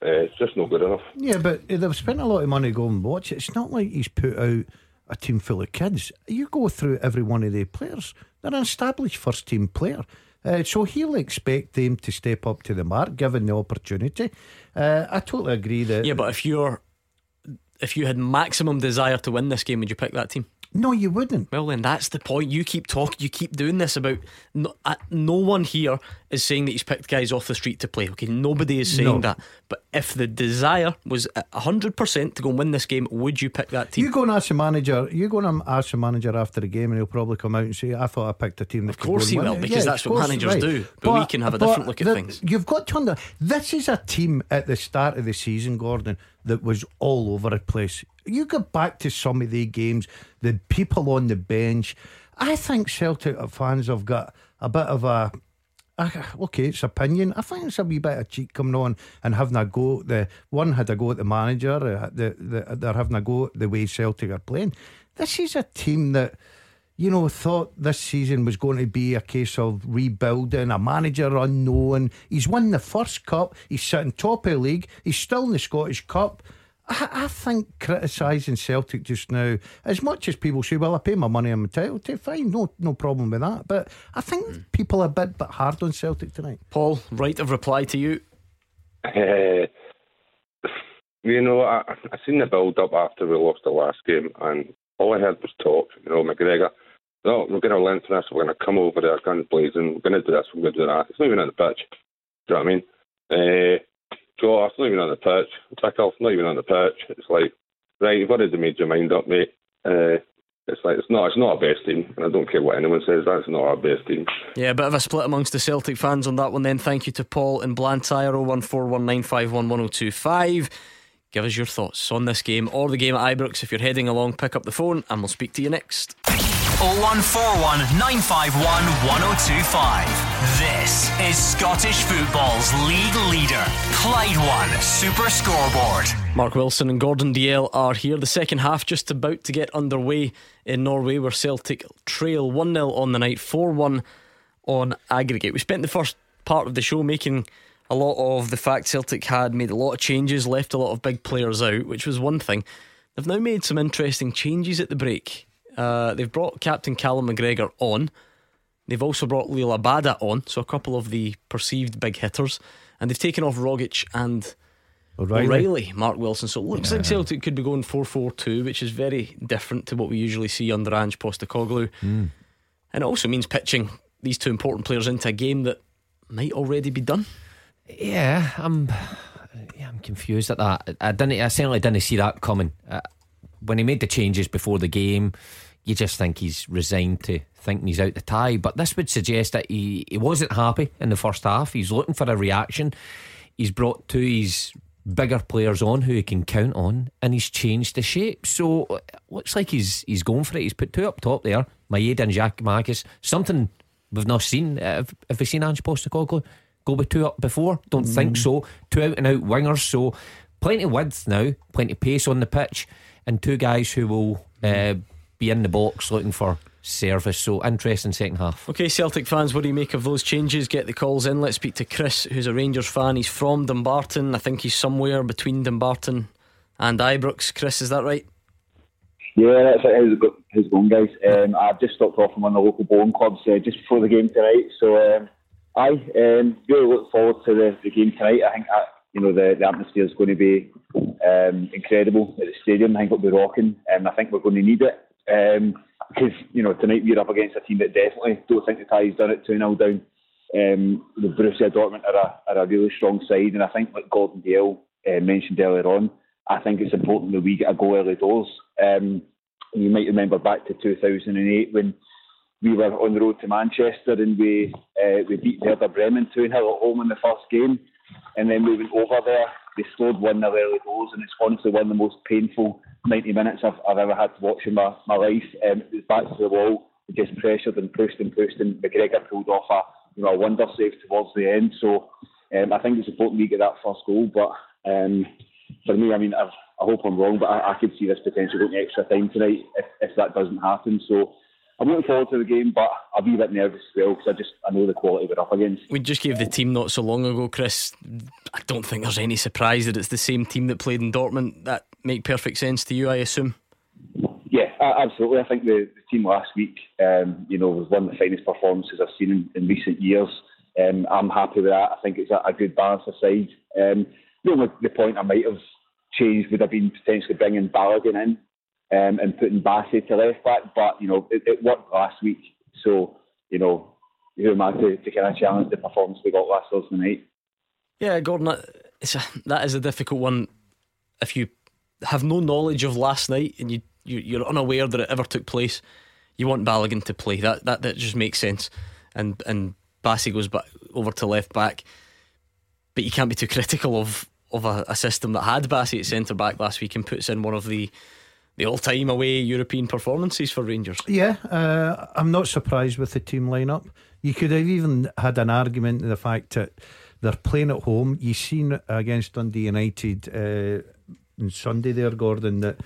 It's just not good enough. Yeah, but they've spent a lot of money to go and watch it. It's not like he's put out a team full of kids. You go through every one of their players. They're an established first team player, so he'll expect them to step up to the mark given the opportunity. I totally agree that. Yeah, but if you had maximum desire to win this game, would you pick that team? No, you wouldn't. Well, then that's the point. You keep talking, you keep doing this about no one here is saying that he's picked guys off the street to play. Okay, nobody is saying that. But if the desire was 100% to go and win this game, would you pick that team? You go and ask the manager. You go and ask the manager after the game, and he'll probably come out and say, I thought I picked a team that could win. Of course he will, because that's what managers do. But we can have a different look at things. You've got to understand, this is a team at the start of the season, Gordon, that was all over the place. You go back to some of the games, the people on the bench. I think Celtic fans have got a bit of a, okay, it's opinion. I think it's a wee bit of cheek coming on and having a go. The one had a go at the manager. They're having a go at the way Celtic are playing. This is a team that, you know, thought this season was going to be a case of rebuilding, a manager unknown. He's won the first cup. He's sitting top of the league. He's still in the Scottish Cup. I think criticising Celtic just now, as much as people say, well, I pay my money, I'm entitled to, fine, no problem with that. But I think people are a bit hard on Celtic tonight. Paul, right of reply to you. You know, I seen the build up after we lost the last game, and all I heard was talk. You know, McGregor, no, we're going to learn from this. We're going to come over there, guns blazing. We're going to do this. We're going to do that. It's not even on the pitch. Do you know what I mean? Jota, it's not even on the pitch. Tickle's not even on the pitch. It's like, right, you've already made your mind up, mate. It's like, it's not our best team, and I don't care what anyone says, that's not our best team. Yeah, a bit of a split amongst the Celtic fans on that one then. Thank you to Paul in Blantyre, 01419511025. Give us your thoughts on this game or the game at Ibrox. If you're heading along, pick up the phone and we'll speak to you next. 01419511025. This is Scottish football's league leader, Clyde 1 Super Scoreboard. Mark Wilson and Gordon Dalziel are here. The second half just about to get underway in Norway, where Celtic trail 1-0 on the night, 4-1 on aggregate. We spent the first part of the show making a lot of the fact Celtic had made a lot of changes, left a lot of big players out, which was one thing. They've now made some interesting changes at the break. They've brought Captain Callum McGregor on. They've also brought Liel Abada on, so a couple of the perceived big hitters. And they've taken off Rogic and O'Reilly, Mark Wilson. So it looks like Celtic could be going 4-4-2, which is very different to what we usually see under Ange Postecoglou. And it also means pitching these two important players into a game that might already be done. Yeah, I'm confused at that. I certainly didn't see that coming. When he made the changes before the game, you just think he's resigned to thinking he's out the tie. But this would suggest that he wasn't happy in the first half. He's looking for a reaction. He's brought two of his bigger players on who he can count on, and he's changed the shape. So it looks like he's going for it. He's put two up top there, Maeda and Giakoumakis. Something we've not seen. Have we seen Ange Postecoglou go with two up before? Don't think so. Two out and out wingers, so plenty of width now, plenty of pace on the pitch, and two guys who will be in the box looking for service. So interesting second half. Okay, Celtic fans, what do you make of those changes? Get the calls in. Let's speak to Chris, who's a Rangers fan. He's from Dumbarton. I think he's somewhere between Dumbarton and Ibrox. Chris, is that right? Yeah, that's it. How's it going, guys? I've just stopped off from one of the local bowling clubs just before the game tonight. So I really look forward to the game tonight. I think the atmosphere is going to be incredible at the stadium. I think it'll be rocking, and I think we're going to need it because tonight we're up against a team that definitely don't think the tie's done it, 2-0 down. The Borussia Dortmund are a really strong side, and I think, like Gordon Dalziel mentioned earlier on, I think it's important that we get a goal early doors. You might remember back to 2008 when we were on the road to Manchester and we beat Werder Bremen 2-0 at home in the first game. And then we went over there, they scored 1-0 early goals, and it's honestly one of the most painful 90 minutes I've ever had to watch in my life. It was back to the wall, we just pressured and pushed, and McGregor pulled off a wonder save towards the end. So I think it's important we get that first goal, but for me, I hope I'm wrong, but I could see this potentially going extra time tonight if that doesn't happen. So I'm looking forward to the game, but I'll be a bit nervous as well because I know the quality we're up against. We just gave the team not so long ago, Chris. I don't think there's any surprise that it's the same team that played in Dortmund. That make perfect sense to you, I assume? Yeah, absolutely. I think the team last week was one of the finest performances I've seen in recent years. I'm happy with that. I think it's a good balance aside. The point I might have changed would have been potentially bringing Balogun in and putting Bassey to left back, but it worked last week, so who am I to kind of challenge the performance we got last Thursday night? Yeah, Gordon, that is a difficult one. If you have no knowledge of last night and you're unaware that it ever took place, you want Balogun to play. That just makes sense, and Bassey goes back over to left back, but you can't be too critical of a system that had Bassey at centre back last week and puts in one of the all-time away European performances for Rangers. Yeah, I'm not surprised with the team lineup. You could have even had an argument to the fact that they're playing at home. You've seen against Dundee United on Sunday there, Gordon, that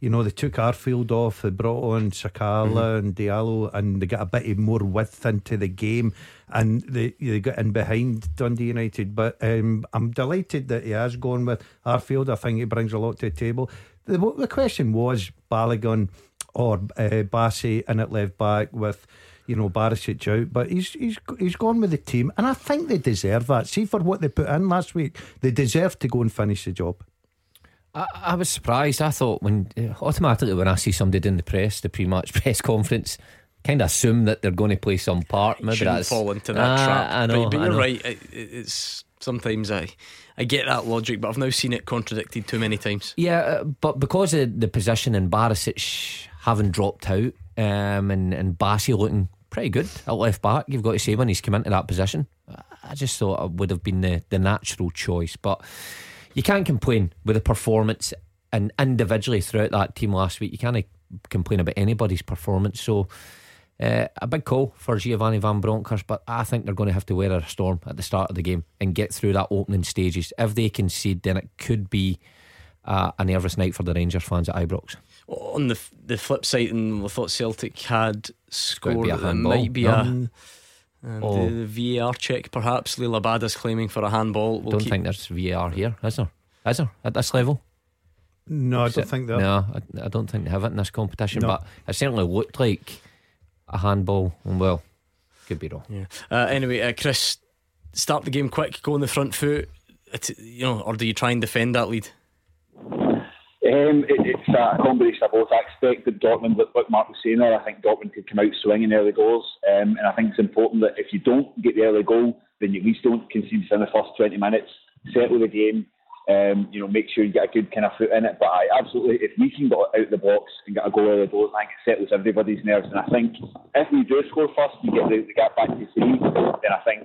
they took Arfield off, they brought on Sakala and Diallo, and they got a bit more width into the game, and they got in behind Dundee United. But I'm delighted that he has gone with Arfield. I think he brings a lot to the table. The question was Balogun or Bassey in at left back with Barisic out, but he's gone with the team, and I think they deserve that. See, for what they put in last week, they deserve to go and finish the job. I was surprised. I thought when I see somebody doing the pre-match press conference, kind of assume that they're going to play some part. Maybe shouldn't fall into that trap. I know, but you're right. It's sometimes I get that logic, but I've now seen it contradicted too many times. Yeah, but because of the position and Barisic having dropped out, and Bassey looking pretty good at left back, you've got to say when he's come into that position, I just thought it would have been the natural choice. But you can't complain with the performance, and individually throughout that team last week you can't complain about anybody's performance. So a big call for Giovanni van Bronckhorst, but I think they're going to have to weather a storm at the start of the game and get through that opening stages. If they concede, then it could be a nervous night for the Rangers fans at Ibrox. On the flip side, and I thought Celtic had scored. It might be the VAR check perhaps. Liel Abada's claiming for a handball. I don't think there's VAR here, is there? Is there at this level? No, I don't think that. No, I don't think they have it in this competition. No. But it certainly looked like a handball, and well, could be wrong. Yeah. Anyway, Chris, start the game quick, go on the front foot. Or do you try and defend that lead? It's a combination of both. I expected Dortmund, what Mark was saying there, I think Dortmund could come out swinging early goals, and I think it's important that if you don't get the early goal, then you at least don't concede in the first 20 minutes. Settle the game, make sure you get a good kind of foot in it. But absolutely, if we can get out of the box and get a goal early goals, I think it settles everybody's nerves. And I think if we do score first, we get the gap back to three, then I think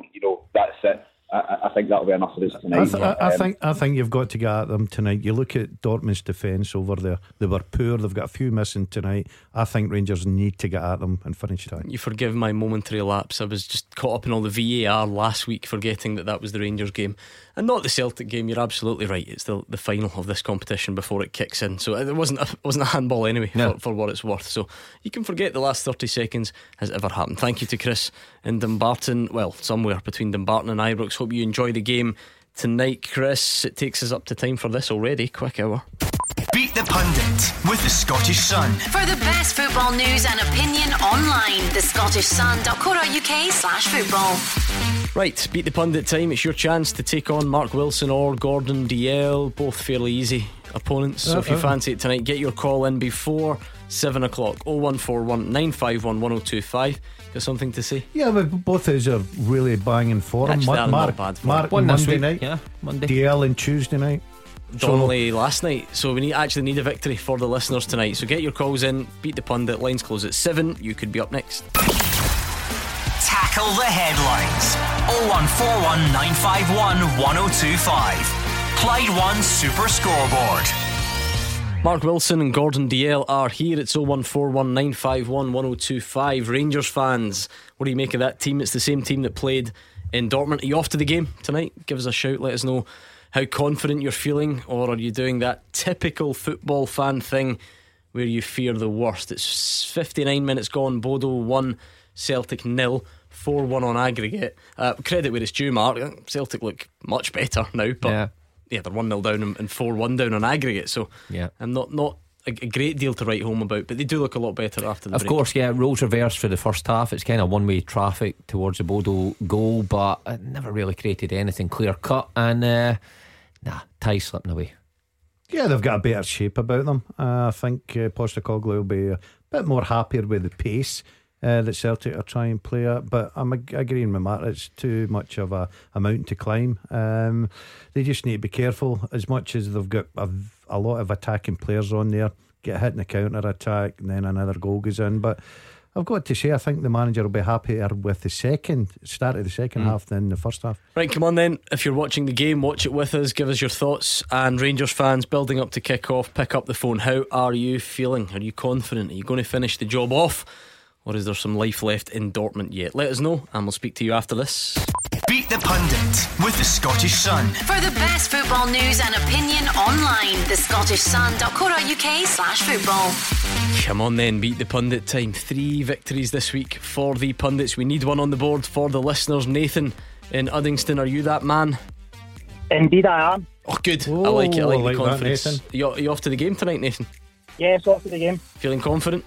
that's it. I think that'll be enough for us tonight. I think you've got to get at them tonight. You look at Dortmund's defence over there; they were poor. They've got a few missing tonight. I think Rangers need to get at them and finish time. You forgive my momentary lapse. I was just caught up in all the VAR last week, forgetting that was the Rangers game and not the Celtic game. You're absolutely right. It's the final of this competition before it kicks in. So it wasn't a handball anyway. No. for what it's worth. So you can forget the last 30 seconds has ever happened. Thank you to Chris in Dumbarton. Well, somewhere between Dumbarton and Ibrox. Hope you enjoy the game tonight, Chris. It takes us up to time for this already. Quick hour. Beat the Pundit with the Scottish Sun. For the best football news and opinion online, thescottishsun.co.uk/football. Right, Beat the Pundit time. It's your chance to take on Mark Wilson or Gordon Dalziel. Both fairly easy opponents. So if you fancy it tonight, get your call in before 7 o'clock. 0141 951 1025. Got something to say? Yeah, but both of us are really banging for him. Mark Monday night, yeah, Monday. DL on Tuesday night, Donnelly last night. So we actually need a victory for the listeners tonight. So get your calls in. Beat the Pundit. Lines close at 7. You could be up next. Tackle the headlines. 0141 951 1025. Clyde 1 Super Scoreboard. Mark Wilson and Gordon Dalziel are here. It's 0141 951 1025. Rangers fans, what do you make of that team? It's the same team that played in Dortmund. Are you off to the game tonight? Give us a shout. Let us know how confident you're feeling, or are you doing that typical football fan thing where you fear the worst? It's 59 minutes gone. Bodø 1, Celtic 0. 4-1 on aggregate. Credit where it's due, Mark. Celtic look much better now, but yeah, they're 1-0 down and 4-1 down on aggregate. So yeah, I'm not a great deal to write home about, but they do look a lot better after the break. Of course, yeah, roles reversed for the first half. It's kind of one way traffic towards the Bodø goal, but it never really created anything clear cut. And tie slipping away. Yeah, they've got a better shape about them. I think Postecoglou will be a bit more happier with the pace that Celtic are trying to play at. But I'm agreeing with Matt, it's too much of a mountain to climb. They just need to be careful. As much as they've got a lot of attacking players on there, get hit in the counter attack and then another goal goes in. But I've got to say, I think the manager will be happier with the start of the second half than the first half. Right, come on then. If you're watching the game, watch it with us. Give us your thoughts. And Rangers fans, building up to kick off, pick up the phone. How are you feeling? Are you confident? Are you going to finish the job off? Or is there some life left in Dortmund yet? Let us know, and we'll speak to you after this. Beat the Pundit with the Scottish Sun. For the best football news and opinion online, thescottishsun.co.uk/football. Come on then, Beat the Pundit time. 3 victories this week for the pundits. We need one on the board for the listeners. Nathan in Uddingston, are you that man? Indeed I am. Oh good. Whoa, I like the confidence that, Nathan. Are you off to the game tonight, Nathan? Yes, off to the game. Feeling confident?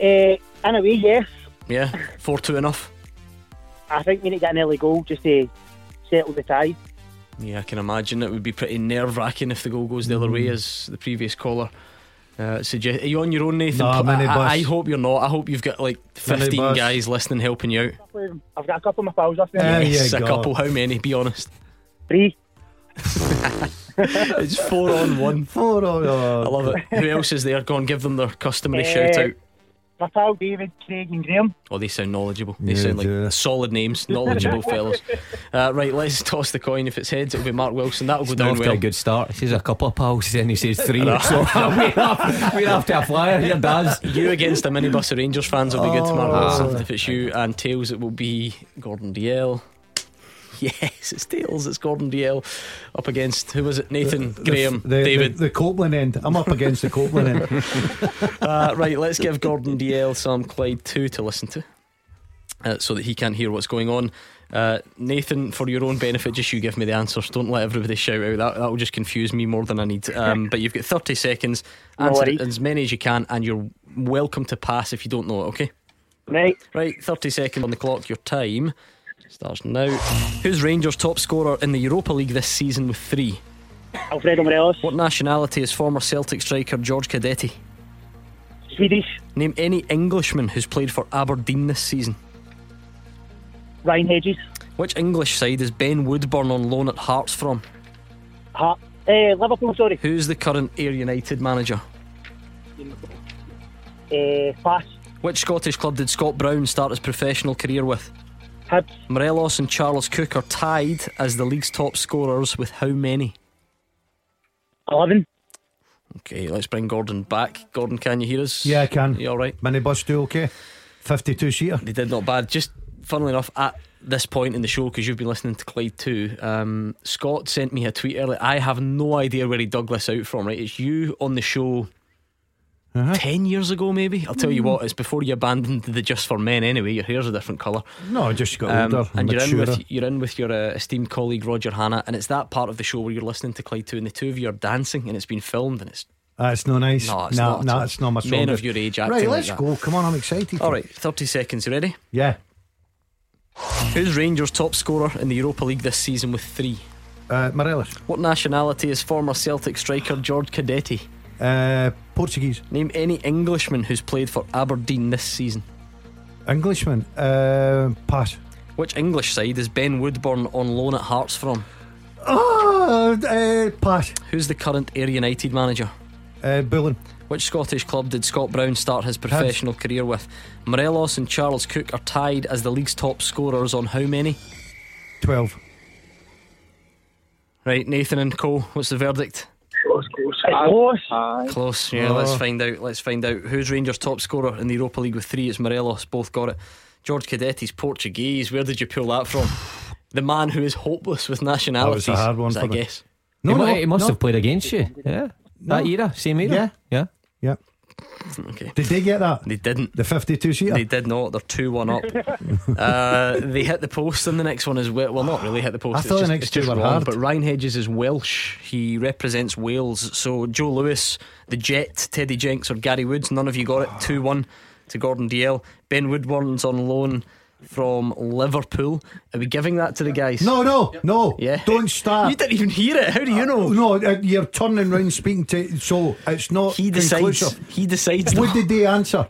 In a way, yes. Yeah, 4-2 enough. I think we need to get an early goal just to settle the tie. Yeah, I can imagine it would be pretty nerve-wracking if the goal goes the other way, as the previous caller suggested. Are you on your own, Nathan? Nah, I hope you're not. I hope you've got like 15 guys listening, helping you out. I've got a couple of my pals listening. Yes, a couple. How many? Be honest. 3. It's 4 on 1. 4 on 1. I love it. Who else is there? Go on, give them their customary shout out. My pal David, Craig and Graham. Oh, they sound knowledgeable. They sound like solid names. Knowledgeable fellas. Right, let's toss the coin. If it's heads, it'll be Mark Wilson. That'll go down well. A good start. He says a couple of pals, then he says 3. So we're after a flyer here, Daz. You against a minibus of Rangers fans will be good to Mark Wilson. If it's you and tails, it will be Gordon Dalziel. Yes, it's tails. It's Gordon Dalziel up against, who was it, Nathan, Graham, David, the Copeland end. I'm up against the Copeland end. Right, let's give Gordon Dalziel some Clyde 2 to listen to, so that he can't hear what's going on. Nathan, for your own benefit, just you give me the answers. Don't let everybody shout out. That will just confuse me more than I need. But you've got 30 seconds. Answer as many as you can, and you're welcome to pass if you don't know it. Okay. Right, 30 seconds on the clock. Your time starts now. Who's Rangers' top scorer in the Europa League this season with 3? Alfredo Morelos. What nationality is former Celtic striker George Cadetti? Swedish. Name any Englishman who's played for Aberdeen this season. Ryan Hedges. Which English side is Ben Woodburn on loan at Hearts from? Liverpool, sorry. Who's the current Ayr United manager? Pass. Which Scottish club did Scott Brown start his professional career with? Hibs. Morelos and Charles Cook are tied as the league's top scorers with how many? 11. Okay, let's bring Gordon back. Gordon, can you hear us? Yeah, I can. You alright? Minibus 2, okay. 52-seater. They did not bad. Just funnily enough, at this point in the show, because you've been listening to Clyde 2, Scott sent me a tweet earlier. I have no idea where he dug this out from, right? It's you on the show 10 years ago maybe. I'll tell you what, it's before you abandoned the Just For Men anyway. Your hair's a different colour. No, I just got older. And you're in with your esteemed colleague Roger Hanna, and it's that part of the show where you're listening to Clyde 2 and the two of you are dancing, and it's been filmed, and it's no nice. No, it's not. No, it's not my song. Men of your age acting. Right, let's go. Come on, I'm excited. Alright, 30 seconds, you ready? Yeah. Who's Rangers' top scorer in the Europa League this season with 3? Morelos. What nationality is former Celtic striker George Cadetti? Portuguese. Name any Englishman who's played for Aberdeen this season. Englishman? Pass. Which English side is Ben Woodburn on loan at Hearts from? Pass. Who's the current Ayr United manager? Bullen. Which Scottish club did Scott Brown start his professional career with? Morelos and Charles Cook are tied as the league's top scorers on how many? 12. Right, Nathan and Cole, what's the verdict? Close. Yeah, let's find out. Who's Rangers' top scorer in the Europa League with 3? It's Morelos. Both got it. George Cadetti's Portuguese. Where did you pull that from? The man who is hopeless with nationalities. That was a hard one for me. Guess. He must have played against you. Yeah. No. That era. Same era. Yeah. Okay. Did they get that? They didn't. The 52-seater? They did not. They're 2-1 up. They hit the post, and the next one is well, not really hit the post. I thought the next two were hard. But Ryan Hedges is Welsh. He represents Wales. So Joe Lewis, the Jet, Teddy Jenks or Gary Woods, none of you got it. 2-1 to Gordon Dalziel. Ben Woodburn's on loan from Liverpool. Are we giving that to the guys? No. Yeah. Don't start. You didn't even hear it. How do you know? No, you're turning round speaking to. So it's not. He decides. What did they answer?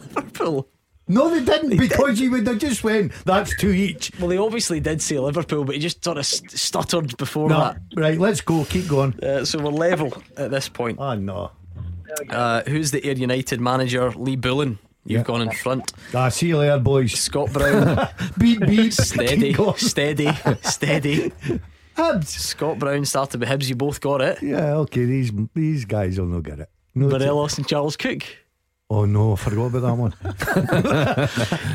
Liverpool. No, they didn't. Because you would have just went, that's 2 each. Well, they obviously did say Liverpool, but he just sort of stuttered before that. Right, let's go. Keep going. So we're level at this point. Oh no. Who's the Ayr United manager? Lee Bullen. You've gone in front. See you later, boys. Scott Brown. Beep. Steady. Hibs. Scott Brown started with Hibs. You both got it. Yeah, okay. These guys will not get it. Morelos and Charles Cook. Oh no, I forgot about that one.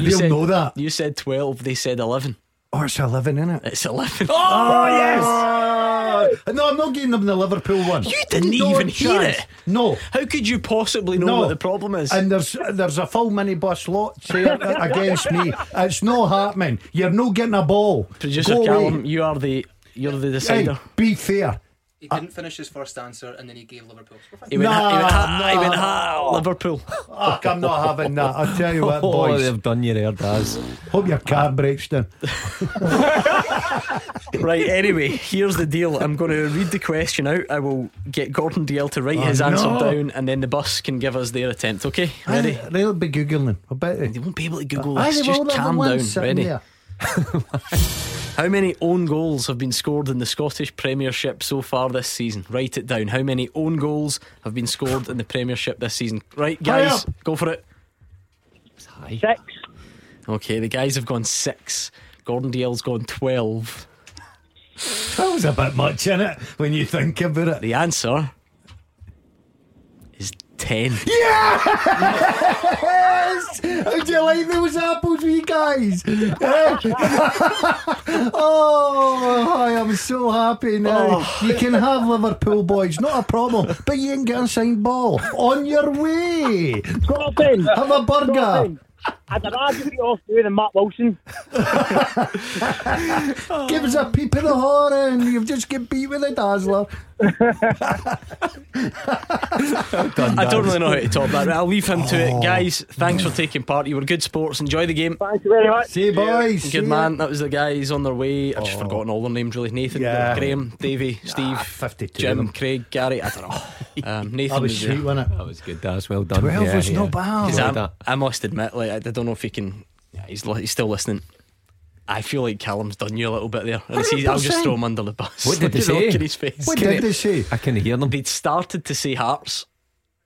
They'll know that. You said 12. They said 11. Oh, it's 11, isn't it? It's 11. Oh yes. No, I'm not giving them the Liverpool one. You didn't even hear it. No. How could you possibly know what the problem is? And there's a full minibus lot against me. It's not happening. You're not getting a ball. Producer Callum, you are the decider. Hey, be fair. He didn't finish his first answer, and then he gave Liverpool. He went Liverpool. Fuck, I'm not having that. I'll tell you what, boys. Oh, they've done you there, Daz. Hope your car breaks down. Right, anyway, here's the deal. I'm going to read the question out. I will get Gordon Dalziel to write his answer down, and then the bus can give us their attempt. Okay, ready? They'll be Googling. I bet they won't be able to Google this. Just calm down. Ready? There. How many own goals have been scored in the Scottish Premiership so far this season? Write it down. How many own goals have been scored in the Premiership this season? Right, guys, go for it. High. 6. Okay, the guys have gone 6. Gordon Dalziel's gone 12. That was a bit much, innit, when you think about it. The answer is 10. Yes! How do you like those apples, wee guys? Oh, I am so happy now. Oh. You can have Liverpool, boys, not a problem, but you ain't getting a signed ball. On your way. Have a burger. I'd rather be off doing than Mark Wilson. Give us a peep of the horror, and you've just get beat with a Dazzler. I don't really know how to top that, but I'll leave him to it. Guys, thanks for taking part. You were good sports. Enjoy the game. Thank you very much. See you, boys. Good man. That was the guys on their way. I've just forgotten all their names, really. Nathan, Graham, Davey, Steve, 52, Jim, Craig, Gary. I don't know. Nathan. That was sweet, wasn't it? That was good, Daz. Well done. 12 was not bad. I must admit, like, I don't know if he can. He's still listening. I feel like Callum's done you a little bit there. I'll just throw him under the bus. What did they say? Look at his face. What did they say? I couldn't hear them. They'd started to say Hearts.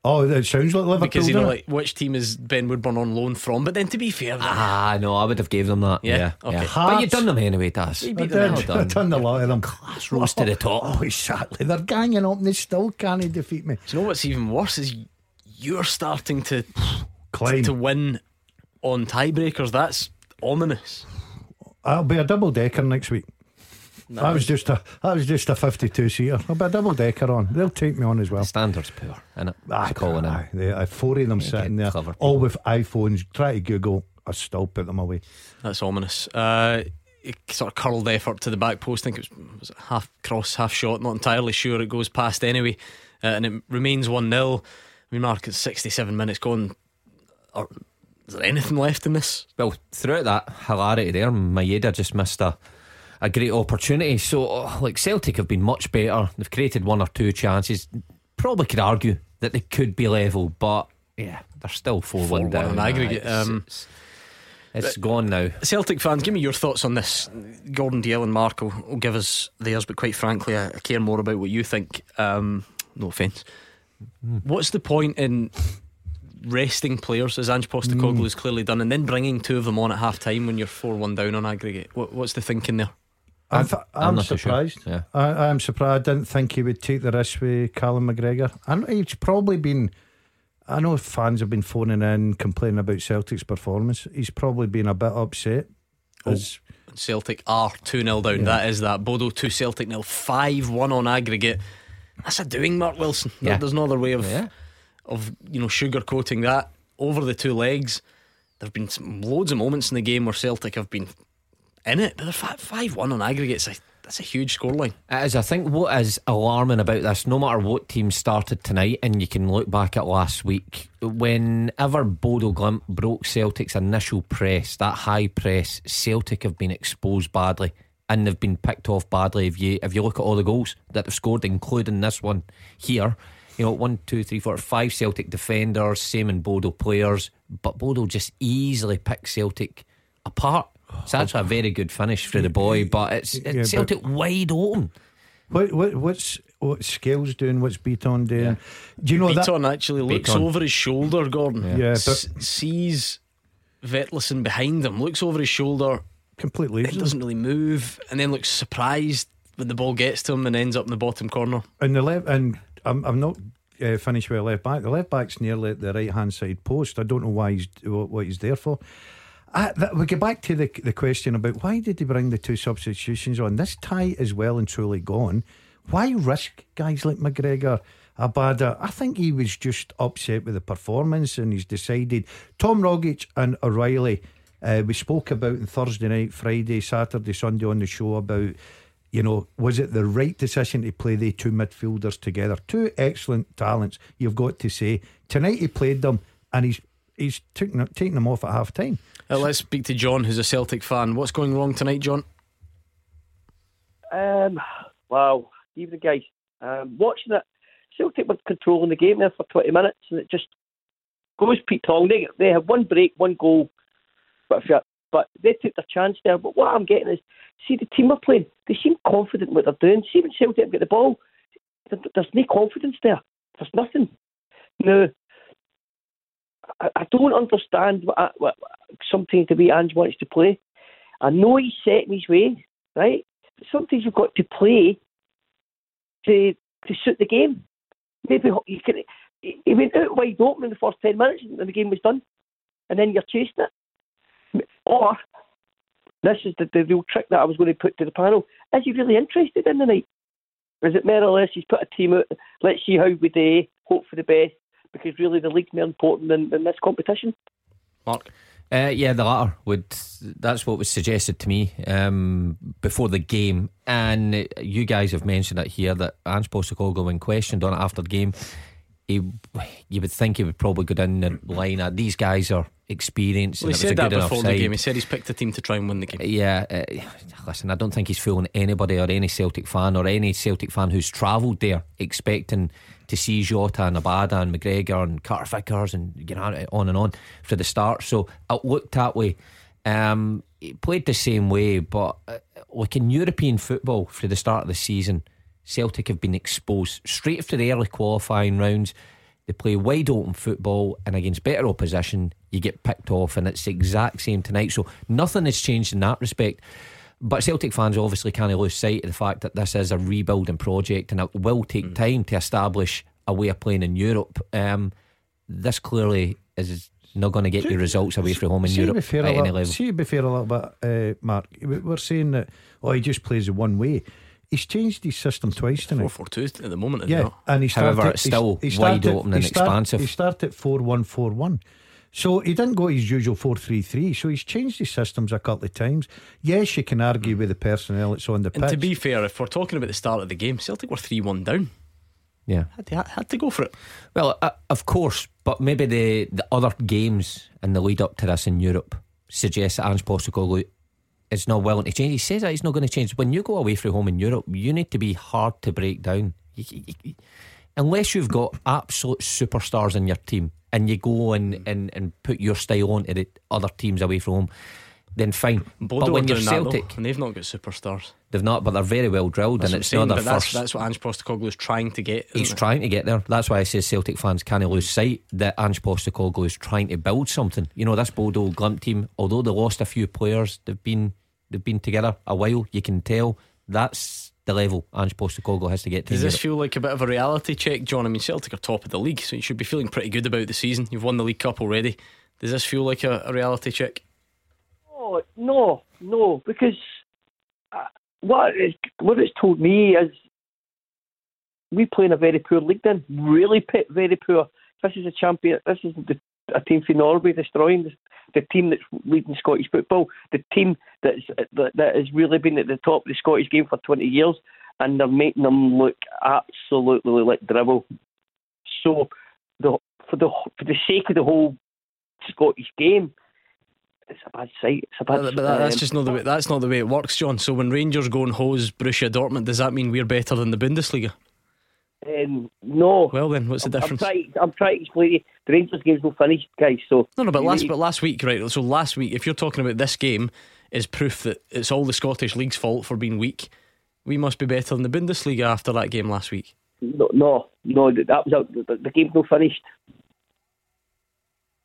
Oh, that sounds like Liverpool. Because you know, like, which team is Ben Woodburn on loan from? But then, to be fair, no, I would have gave them that. Yeah. But you've done them anyway, Daz. I've done a lot of them. Class rose to the top. Oh, exactly. They're ganging up and they still can't defeat me. Do you know what's even worse is you're starting to climb to win on tiebreakers. That's ominous. I'll be a double decker next week. No. That was just a 52-seater. I'll be a double decker on. They'll take me on as well. Standards poor, innit? They 4 of them sitting there, all with iPhones. Try to Google. I still put them away. That's ominous. Sort of curled effort to the back post. I think it was half cross, half shot. Not entirely sure. It goes past anyway, and it remains 1-0. We mark it 67 minutes gone. Or is there anything left in this? Well, throughout that hilarity there, Maeda just missed a great opportunity. So, like, Celtic have been much better. They've created 1 or 2 chances. Probably could argue that they could be level, but yeah, they're still 4-1 down in aggregate. It's gone now. Celtic fans, give me your thoughts on this. Gordon Dalziel and Mark will give us theirs, but quite frankly, I care more about what you think. No offence. What's the point in resting players, as Ange Postecoglou has clearly done, and then bringing 2 of them on at half time when you're 4-1 down on aggregate? What's the thinking there? I'm not surprised. So sure. I'm surprised. I didn't think he would take the risk with Callum McGregor. I know he's probably been. I know fans have been phoning in complaining about Celtic's performance. He's probably been a bit upset. Celtic are 2-0 down. Yeah. That is that. Bodø 2, Celtic 0, 5-1 on aggregate. That's a doing, Mark Wilson. Yeah. There's no other way of sugarcoating that. Over the 2 legs, there have been loads of moments in the game where Celtic have been in it, but they're 5-1 on aggregate. That's a huge scoreline. It is. I think what is alarming about this, no matter what team started tonight, and you can look back at last week, whenever Bodø/Glimt broke Celtic's initial press, that high press, Celtic have been exposed badly. And they've been picked off badly. If you look at all the goals that they've scored, including this one here, 1, 2, 3, 4, 5 Celtic defenders, same in Bodø players, but Bodø just easily picked Celtic apart. It's actually a very good finish for the boy, but it's Celtic but wide open. What's Scales doing? What's Bitton doing? Yeah. Do you know Bitton that actually looks over his shoulder, Gordon? Sees Vetlesen behind him, looks over his shoulder. Completely, it doesn't really move, and then looks surprised when the ball gets to him and ends up in the bottom corner. And the left, and I'm not finished with the left back. The left back's nearly at the right hand side post. I don't know why what he's there for. We get back to the question about why did he bring the 2 substitutions on? This tie is well and truly gone. Why risk guys like McGregor, Abada? I think he was just upset with the performance, and he's decided Tom Rogic and O'Reilly. We spoke about on Thursday night, Friday, Saturday, Sunday on the show about you know, was it the right decision to play the two midfielders together? Two excellent talents, you've got to say. Tonight he played them, and he's taking them off at half time. Let's speak to John, who's a Celtic fan. What's going wrong tonight, John? Well, even the guys watching it, Celtic were controlling the game there for 20 minutes, and it just goes ping-pong. They have one break, one goal, but they took their chance there. But what I'm getting is, see the team are playing, they seem confident in what they're doing. See when Celtic get the ball, there's no confidence there. There's nothing. Now, I don't understand what sometimes the way Ange wants to play. I know he's set in his way, right? But sometimes you've got to play to suit the game. Maybe you can. He went out wide open in the first 10 minutes and the game was done, and then you're chasing it. Or, this is the real trick that I was going to put to the panel, is he really interested in the night? Or is it more or less he's put a team out, let's see how we do, hope for the best, because really the league's more important than this competition? Mark? Yeah, the latter would. That's what was suggested to me before the game, and you guys have mentioned it here that Ange Postecoglou, when questioned on it after the game, you would think he would probably go down the line at these guys are experienced. Well, he said that before the game. He said he's picked a team to try and win the game. Yeah, listen, I don't think he's fooling anybody or any Celtic fan or any Celtic fan who's travelled there expecting to see Jota and Abada and McGregor and Carter-Vickers and, you know, on and on for the start. So it looked that way. He played the same way, but like in European football for the start of the season, Celtic have been exposed straight through the early qualifying rounds. They play wide open football, and against better opposition you get picked off, and it's the exact same tonight. So nothing has changed in that respect, but Celtic fans obviously can't lose sight of the fact that this is a rebuilding project, and it will take time to establish a way of playing in Europe. This clearly is not going to get your results away from home in Europe at any level. See, to be fair a little bit, Mark, we're saying that he just plays the one way. He's changed his system twice tonight. 4-4-2 at the moment, yeah. And he started, however, it's still wide open and expansive. He started 4-1-4-1, so he didn't go his usual 4-3-3. So he's changed his systems a couple of times. Yes, you can argue with the personnel that's on the pitch. And to be fair, if we're talking about the start of the game, Celtic were 3-1 down. Yeah, had to go for it. Well, of course, but maybe the other games and the lead up to this in Europe suggest that Ange Postecoglou is not willing to change. He says that he's not going to change. When you go away from home in Europe, you need to be hard to break down. Unless you've got absolute superstars in your team and you go and put your style onto the other teams away from home, then fine. But when you're Celtic, though, and they've not got superstars. They've not, but they're very well drilled. That's, and it's not their first. That's what Ange Postecoglou is trying to get. He's trying to get there. That's why I say Celtic fans can't lose sight that Ange Postecoglou is trying to build something. You know, this Bodø/Glimt team, although they lost a few players, they've been together a while. You can tell that's the level Ange Postecoglou has to get to. Does this feel like a bit of a reality check, John? I mean, Celtic are top of the league, so you should be feeling pretty good about the season. You've won the League Cup already. Does this feel like a reality check? Oh, no, because what it's told me is we play in a very poor league then, really very poor. This is a champion, this is a team from Norway destroying the team that's leading Scottish football, the team that has really been at the top of the Scottish game for 20 years, and they're making them look absolutely like dribble. So for the sake of the whole Scottish game, it's a bad sight. It's a bad sight. But that's just not the way. That's not the way it works, John. So when Rangers go and hose Borussia Dortmund, does that mean we're better than the Bundesliga? No. Well then, what's the difference? I'm trying to explain to you. The Rangers game's no finished, guys. So no, but last week, right? So last week, if you're talking about this game, is proof that it's all the Scottish League's fault for being weak. We must be better than the Bundesliga after that game last week. No. That was the game's no finished.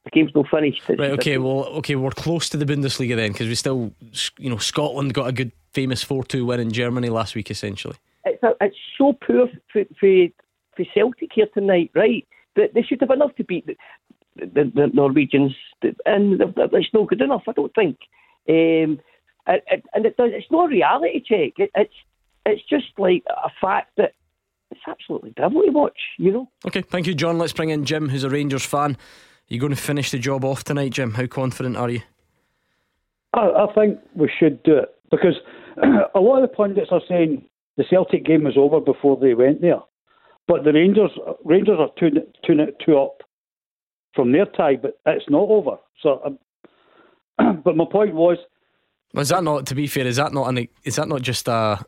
The game's not finished. Right, okay, we're close to the Bundesliga then, because we still, you know, Scotland got a good famous 4-2 win in Germany last week, essentially. It's so poor for Celtic here tonight, right? They should have enough to beat the Norwegians, and it's not good enough, I don't think. And it's not a reality check. It's just like a fact that it's absolutely devil to watch, you know. Okay, thank you, John. Let's bring in Jim, who's a Rangers fan. You going to finish the job off tonight, Jim? How confident are you? I think we should do it, because a lot of the pundits are saying the Celtic game was over before they went there. But the Rangers are two up from their tie, but it's not over. So, but my point was, is that not just an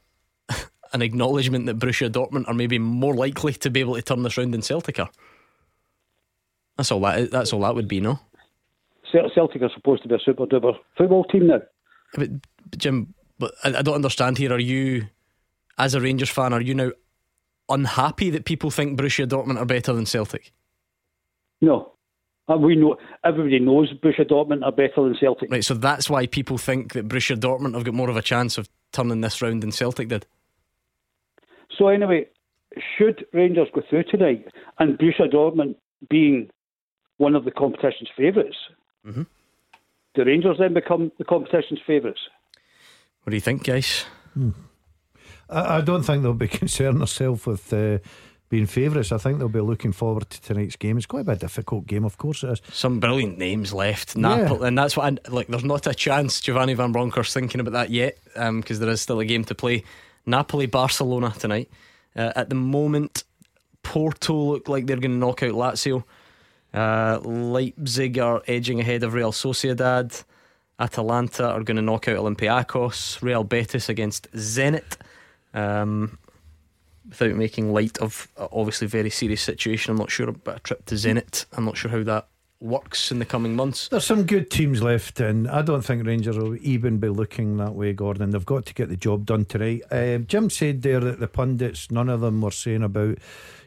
acknowledgement that Borussia Dortmund are maybe more likely to be able to turn this round than Celtic are? That's all that would be, no? Celtic are supposed to be a super duper football team now. But Jim, I don't understand here. Are you, as a Rangers fan, are you now unhappy that people think Borussia Dortmund are better than Celtic? No, we know, everybody knows Borussia Dortmund are better than Celtic. Right, so that's why people think that Borussia Dortmund have got more of a chance of turning this round than Celtic did. So anyway, should Rangers go through tonight, and Borussia Dortmund being one of the competition's favourites, mm-hmm, do Rangers then become the competition's favourites? What do you think, guys? I don't think they'll be concerning themselves with being favourites. I think they'll be looking forward to tonight's game. It's quite a difficult game, of course it is. Some brilliant names left, Napoli, yeah. And that's what I, like, there's not a chance Giovanni van Bronckhorst thinking about that yet, because there is still a game to play. Napoli, Barcelona tonight. At the moment, Porto look like they're going to knock out Lazio. Leipzig are edging ahead of Real Sociedad. Atalanta are going to knock out Olympiacos. Real Betis against Zenit. Without making light of obviously very serious situation, I'm not sure about a trip to Zenit. I'm not sure how that works in the coming months. There's some good teams left, and I don't think Rangers will even be looking that way, Gordon. They've got to get the job done tonight. Jim said there that the pundits, none of them were saying about,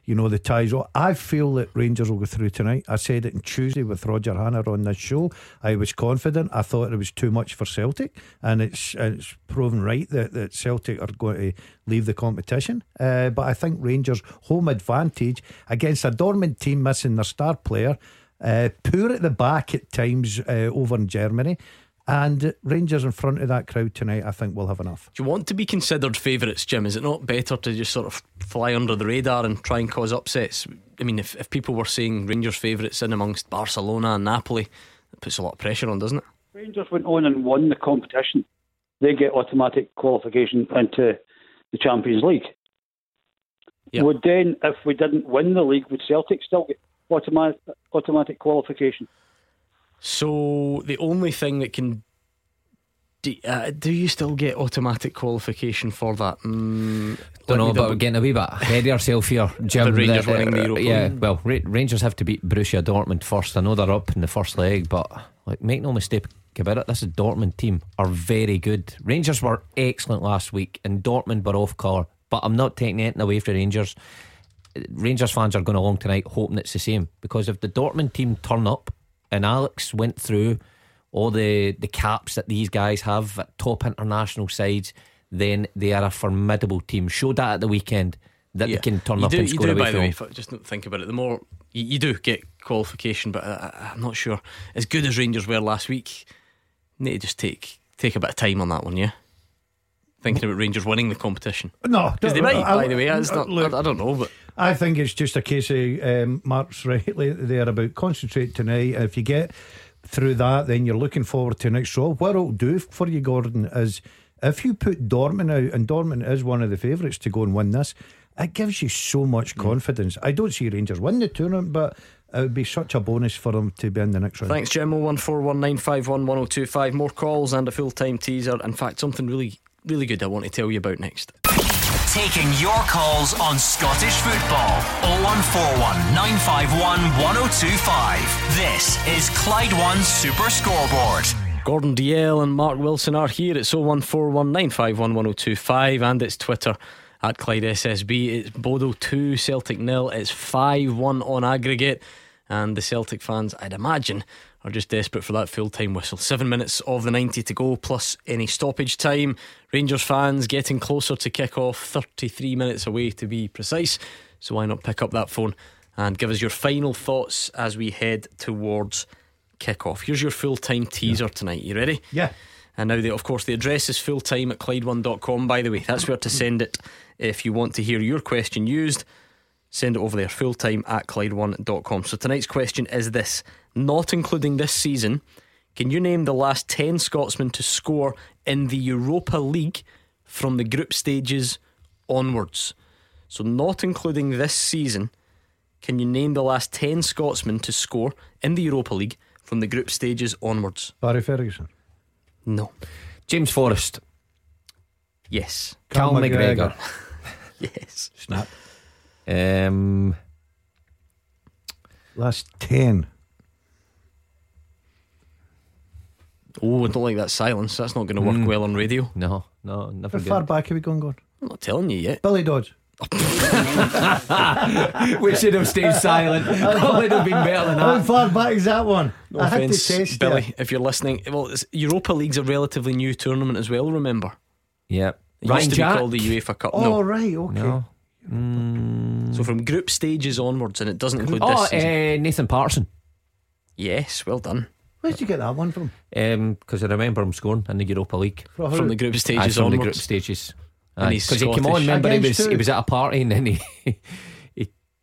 you know, the ties. I feel that Rangers will go through tonight. I said it on Tuesday with Roger Hanna on this show. I was confident. I thought it was too much for Celtic, and it's proven right that Celtic are going to leave the competition. But I think Rangers home advantage against a Dortmund team missing their star player, poor at the back at times over in Germany, and Rangers in front of that crowd tonight, I think will have enough. Do you want to be considered favourites, Jim? Is it not better to just sort of fly under the radar and try and cause upsets? I mean, if people were saying Rangers favourites in amongst Barcelona and Napoli, it puts a lot of pressure on, doesn't it? Rangers went on and won the competition. They get automatic qualification into the Champions League. Yep. Would then, if we didn't win the league, would Celtic still get automatic qualification? So the only thing that can do you still get automatic qualification for that? Don't know, but we're getting a wee bit ahead of ourselves here, Jim. But Rangers winning the Europa. Yeah, well, Rangers have to beat Borussia Dortmund first. I know they're up in the first leg, but like, make no mistake about it, this is Dortmund team are very good. Rangers were excellent last week, and Dortmund were off colour. But I'm not taking anything away from Rangers. Rangers fans are going along tonight hoping it's the same, because if the Dortmund team turn up, and Alex went through all the caps that these guys have at top international sides, then they are a formidable team. Showed that at the weekend, that yeah, they can turn you up do, and score away from. You do, by the way, just don't think about it. The more you do get qualification, but I'm not sure, as good as Rangers were last week, need to just take a bit of time on that one, yeah? Thinking about Rangers winning the competition. No, because they might, by the way. It's not, look, I don't know, but I think it's just a case of Mark's rightly there about concentrate tonight. If you get through that, then you're looking forward to next show. What it'll do for you, Gordon, is if you put Dortmund out, and Dortmund is one of the favourites to go and win this, it gives you so much confidence. I don't see Rangers win the tournament, but it would be such a bonus for them to be in the next round. Thanks, Jim. 01419511025. More calls and a full time teaser. In fact, something really good I want to tell you about next. Taking your calls on Scottish football. 0141 951 1025. This is Clyde 1 Super Scoreboard. Gordon Dalziel and Mark Wilson are here. It's 0141 951 1025, and it's Twitter at Clyde SSB. It's Bodø 2 Celtic 0. It's 5-1 on aggregate, and the Celtic fans, I'd imagine, are just desperate for that full time whistle. 7 minutes of the 90 to go, plus any stoppage time. Rangers fans getting closer to kick off, 33 minutes away to be precise. So why not pick up that phone and give us your final thoughts as we head towards kick off. Here's your full time teaser tonight. You ready? Yeah. And now, of course, the address is fulltime at Clyde1.com, by the way. That's where to send it if you want to hear your question used. Send it over there, fulltime at Clyde1.com. So tonight's question is this: not including this season, can you name the last 10 Scotsmen to score in the Europa League from the group stages onwards. So not including this season, can you name the last 10 Scotsmen to score in the Europa League from the group stages onwards? Barry Ferguson? No. James Forrest? Yes. Callum McGregor? Yes. Snap. Last 10. Oh, I don't like that silence. That's not going to work well on radio. No, no, never. How far back are we going, Gordon? I'm not telling you yet. Billy Dodge. We should have stayed silent. That would have been better than that. How far back is that one? No I offence, had to test Billy, it. If you're listening. Well, Europa League's a relatively new tournament as well, remember? Yeah. It Ryan used to Jack? Be called the UEFA Cup. Oh, no. Right, okay. No. So from group stages onwards, and it doesn't include this season. Nathan Patterson. Yes, well done. Where did you get that one from? Because I remember him scoring in the Europa League from the group stages onwards. From the group stages. Because he came on, remember he was at a party and then he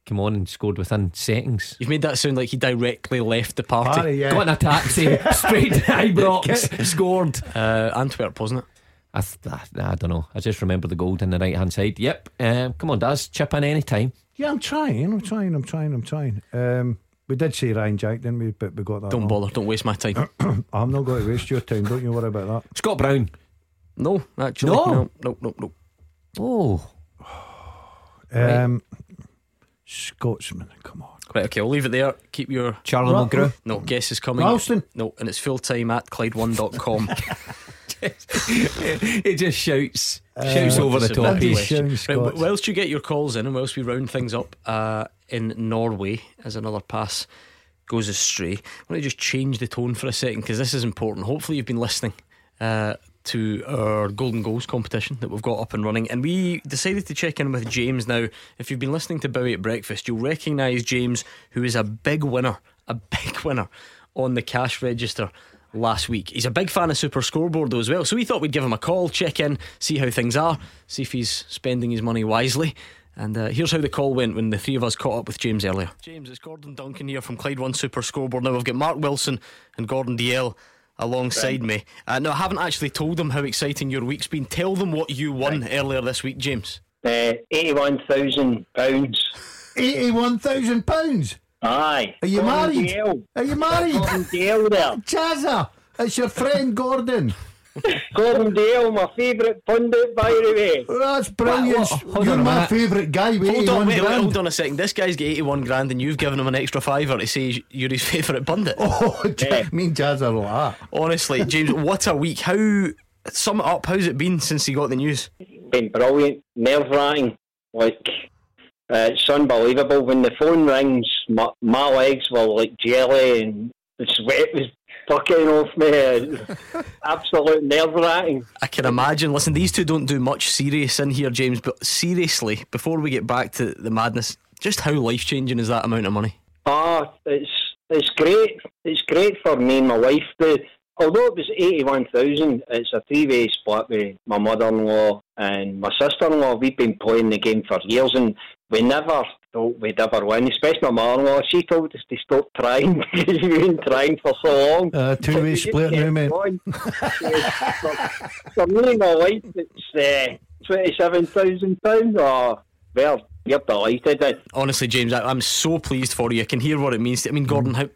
came on and scored within seconds. You've made that sound like he directly left the party, yeah. Got in a taxi straight to Ibrox, scored. Antwerp, wasn't it? I don't know. I just remember the goal on the right hand side. Yep. Come on, Daz, chip in any time. Yeah, I'm trying. We did say Ryan Jack, didn't we? But we got that. Don't bother. Don't waste my time. I'm not going to waste your time. Don't you worry about that. Scott Brown? No, actually. No. Oh. Right. Scotsman. Come on. Right, okay, I'll leave it there. Keep your Charlie McGrew. No, guess is coming. Ralston. No, and it's full time at Clyde1.com. It just shouts over the top. Right, whilst you get your calls in and whilst we round things up in Norway, as another pass goes astray, I want to just change the tone for a second, because this is important. Hopefully you've been listening to our Golden Goals competition that we've got up and running, and we decided to check in with James. Now, if you've been listening to Bowie at Breakfast, you'll recognise James, who is a big winner on the cash register last week. He's a big fan of Super Scoreboard though as well, so we thought we'd give him a call, check in, see how things are, see if he's spending his money wisely. And here's how the call went when the three of us caught up with James earlier. James, it's Gordon Duncan here from Clyde 1 Super Scoreboard. Now, I've got Mark Wilson and Gordon Dalziel alongside me. No, I haven't actually told them how exciting your week's been. Tell them what you won earlier this week, James. £81,000. £81,000? Aye. Are you married? Dale. Are you married? Gordon Dalziel there. Chazza, it's your friend Gordon. Gordon Dalziel, my favourite pundit, by the way. Oh, that's brilliant. You're my favourite guy with £81,000. Hold on a second. This guy's got £81,000 and you've given him an extra fiver to say you're his favourite pundit. Oh, me and Jazz are like that. Honestly, James, what a week. Sum it up, how's it been since he got the news? Been brilliant, nerve-wracking. Like, it's unbelievable. When the phone rings, my legs were like jelly and the sweat was fucking off me. Absolute nerve-wracking. I can imagine. Listen, these two don't do much serious in here, James, but seriously, before we get back to the madness, just how life-changing is that amount of money? It's great. It's great for me and my wife. Although it was £81,000, it's a three-way split with my mother-in-law and my sister-in-law. We've been playing the game for years and we never thought we'd ever win, especially my mother-in-law. She told us to stop trying because we've been trying for so long. Two-way split now, mate. For me, my wife, it's £27,000. Oh, well, you're delighted. Honestly, James, I'm so pleased for you. I can hear what it means. I mean, Gordon, how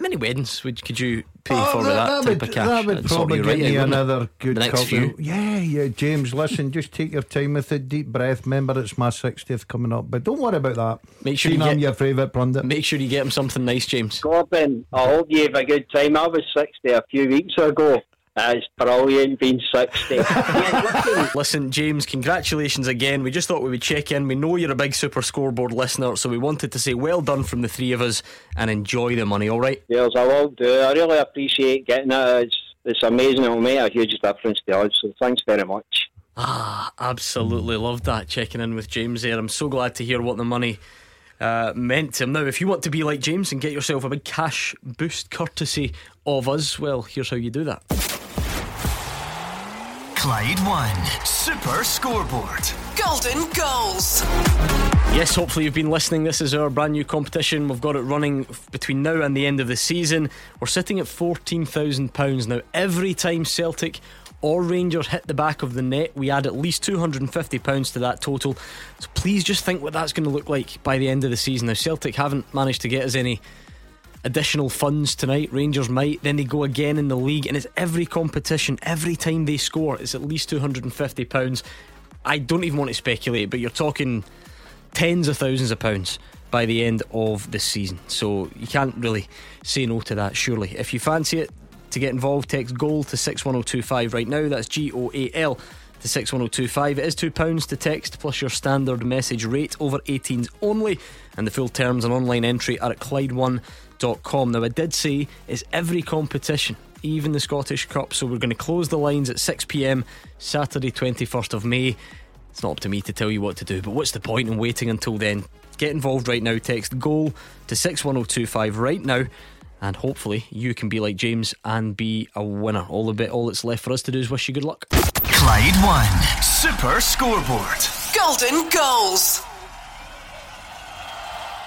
many weddings could you pay for with that type of cash? That would probably give you another good couple. Yeah, James, listen, just take your time with it. Deep breath. Remember, it's my 60th coming up, but don't worry about that. Make sure I'm your favourite pundit. Make sure you get him something nice, James. Gordon, I hope you have a good time. I was 60 a few weeks ago. It's brilliant being 60. Listen, James, congratulations again. We just thought we would check in. We know you're a big Super Scoreboard listener, so we wanted to say well done from the three of us and enjoy the money, alright? Yes, I will do. I really appreciate getting it. It's amazing. It'll make a huge difference to us, so thanks very much. Ah, absolutely loved that, checking in with James there. I'm so glad to hear what the money meant to him. Now, if you want to be like James and get yourself a big cash boost courtesy of us, well, here's how you do that. Clyde 1 Super Scoreboard Golden Goals. Yes, hopefully you've been listening. This is our brand new competition. We've got it running between now and the end of the season. We're sitting at £14,000 now. Every time Celtic or Rangers hit the back of the net, we add at least £250 to that total. So please just think what that's going to look like by the end of the season. Now, Celtic haven't managed to get us any additional funds tonight. Rangers might. Then they go again in the league, and it's every competition. Every time they score, it's at least £250. I don't even want to speculate, but you're talking tens of thousands of pounds by the end of the season. So you can't really say no to that, surely. If you fancy it, to get involved, text GOAL to 61025 right now. That's GOAL to 61025. It is £2 to text, plus your standard message rate. Over 18s only, and the full terms and online entry are at Clyde1.com. Now, I did say it's every competition, even the Scottish Cup, so we're going to close the lines at 6pm Saturday 21st of May. It's not up to me to tell you what to do, but what's the point in waiting until then? Get involved right now. Text GOAL to 61025 right now, and hopefully you can be like James and be a winner. All that's left for us to do is wish you good luck. Clyde 1 Super Scoreboard Golden Goals.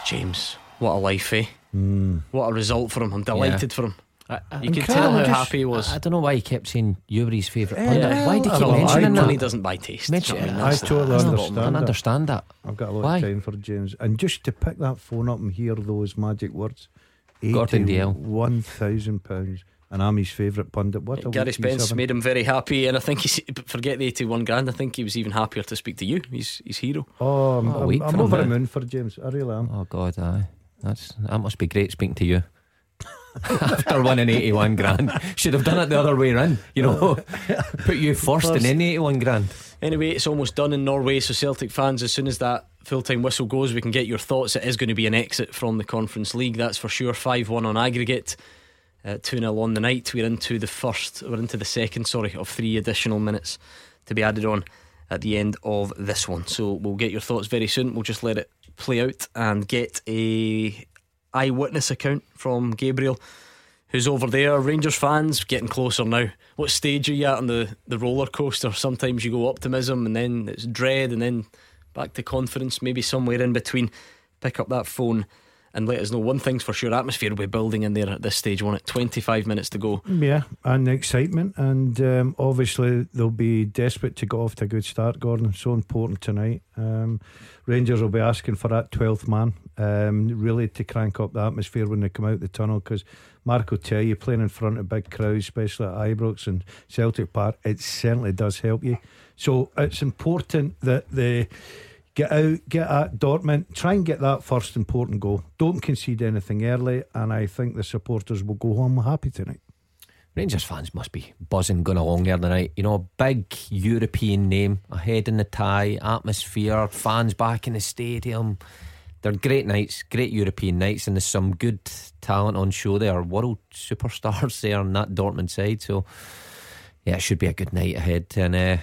James, what a life, eh? What a result for him. I'm delighted for him. You can tell how happy he was. I don't know why he kept saying you were his favourite player. Why did he keep mentioning that? Money doesn't buy taste. I totally understand that. I've got a lot of time for James. And just to pick that phone up and hear those magic words, Gordon Dalziel, £1,000, and I'm his favourite pundit. Gary Spence made him very happy, and I think he's, forget the 81 grand, I think he was even happier to speak to you. He's his hero. Oh, I'm over the moon for James. I really am. Oh God, aye. That must be great speaking to you. After winning 81 grand, should have done it the other way round, you know. Put you first and then 81 grand. Anyway, it's almost done in Norway, so Celtic fans, as soon as that full time whistle goes, we can get your thoughts. It is going to be an exit from the Conference League, that's for sure. 5-1 on aggregate, 2-0 on the night. We're into the second, of 3 additional minutes to be added on at the end of this one. So we'll get your thoughts very soon. We'll just let it play out and get a eyewitness account from Gabriel, who's over there. Rangers fans, getting closer now. What stage are you at on the roller coaster? Sometimes you go optimism, and then it's dread, and then back to confidence, maybe somewhere in between. Pick up that phone and let us know. One thing's for sure, atmosphere will be building in there at this stage, won't it? 25 minutes to go. Yeah, and the excitement. And obviously they'll be desperate to get off to a good start, Gordon. So important tonight. Rangers will be asking for that 12th man, really to crank up the atmosphere when they come out the tunnel, because Mark will tell you, playing in front of big crowds, especially at Ibrox and Celtic Park, it certainly does help you. So it's important that they get out, get at Dortmund, try and get that first important goal. Don't concede anything early, and I think the supporters will go home happy tonight. Rangers fans must be buzzing going along there tonight. You know, a big European name, a head in the tie, atmosphere, fans back in the stadium. They're great nights, great European nights, and there's some good talent on show there. World superstars there on that Dortmund side. So yeah, it should be a good night ahead. And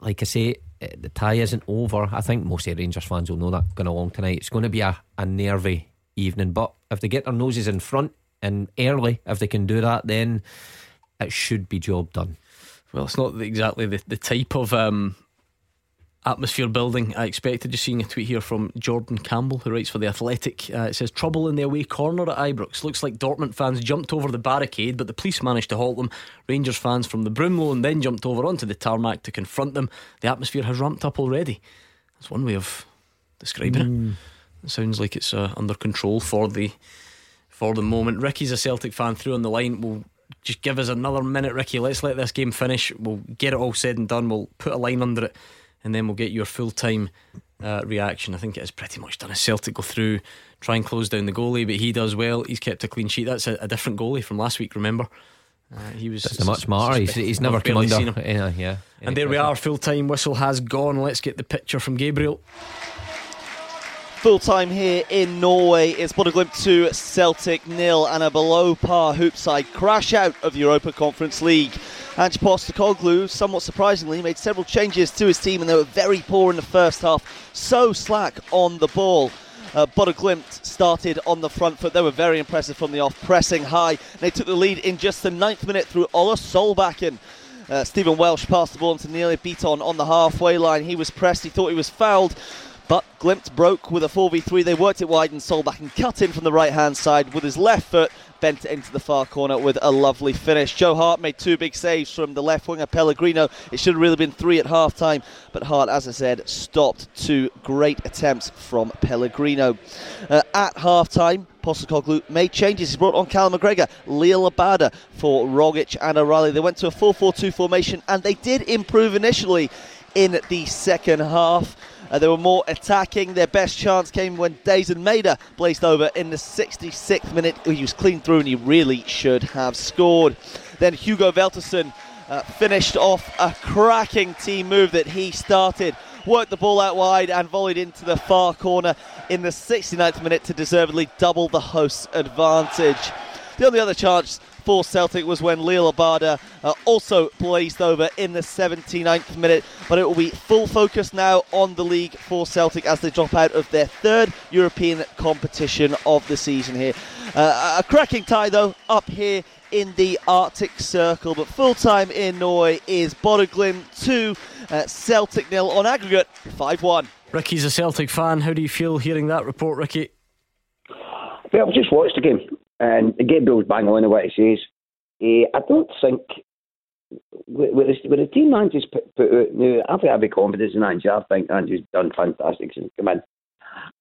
like I say, the tie isn't over. I think most of the Rangers fans will know that going along tonight. It's going to be a nervy evening, but if they get their noses in front and early, if they can do that, then it should be job done. Well, it's not exactly the type of atmosphere building I expected. Just seeing a tweet here from Jordan Campbell, who writes for The Athletic. It says, trouble in the away corner at Ibrox. Looks like Dortmund fans jumped over the barricade, but the police managed to halt them. Rangers fans from the Broomlow and then jumped over onto the tarmac to confront them. The atmosphere has ramped up already. That's one way of describing it. It sounds like it's under control for the moment. Ricky's a Celtic fan, through on the line. We'll just give us another minute, Ricky. Let's let this game finish. We'll get it all said and done. We'll put a line under it, and then we'll get your full time reaction. I think it is pretty much done. Celtic go through, try and close down the goalie, but he does well. He's kept a clean sheet. That's a different goalie from last week, remember? He was much smarter. He's never come under. Yeah. And there we are. Full time whistle has gone. Let's get the picture from Gabriel. Full time here in Norway. It's Bodø/Glimt 2, Celtic 0, and a below par hoopside crash out of Europa Conference League. Ange Postecoglou, somewhat surprisingly, made several changes to his team, and they were very poor in the first half. So slack on the ball. Bodø/Glimt started on the front foot. They were very impressive from the off, pressing high. They took the lead in just the 9th minute through Ola Solbakken. Stephen Welsh passed the ball into Nir Bitton on the halfway line. He was pressed. He thought he was fouled, But Glimt broke with a 4v3. They worked it wide and Solbakken cut in from the right-hand side with his left foot, bent it into the far corner with a lovely finish. Joe Hart made two big saves from the left winger, Pellegrino. It should have really been three at half-time, but Hart, as I said, stopped two great attempts from Pellegrino. At half-time, Postecoglou made changes. He brought on Callum McGregor, Liel Abada for Rogic and O'Reilly. They went to a 4-4-2 formation, and they did improve initially in the second half. They were more attacking. Their best chance came when Daisen Maeda blazed over in the 66th minute. He was clean through and he really should have scored. Then Hugo Veltersen finished off a cracking team move that he started. Worked the ball out wide and volleyed into the far corner in the 69th minute to deservedly double the host's advantage. The only other chance for Celtic was when Liel Abada also blazed over in the 79th minute, but it will be full focus now on the league for Celtic as they drop out of their third European competition of the season here. A cracking tie though up here in the Arctic Circle, but full-time in Norway is Bodø/Glimt 2, Celtic 0 on aggregate 5-1. Ricky's a Celtic fan. How do you feel hearing that report, Ricky? Well, I've just watched the game. And Gabriel's bang on at what he says. I don't think with the team Ange's put out now, I think I'd be confident in Ange. I think Ange's done fantastic since come in.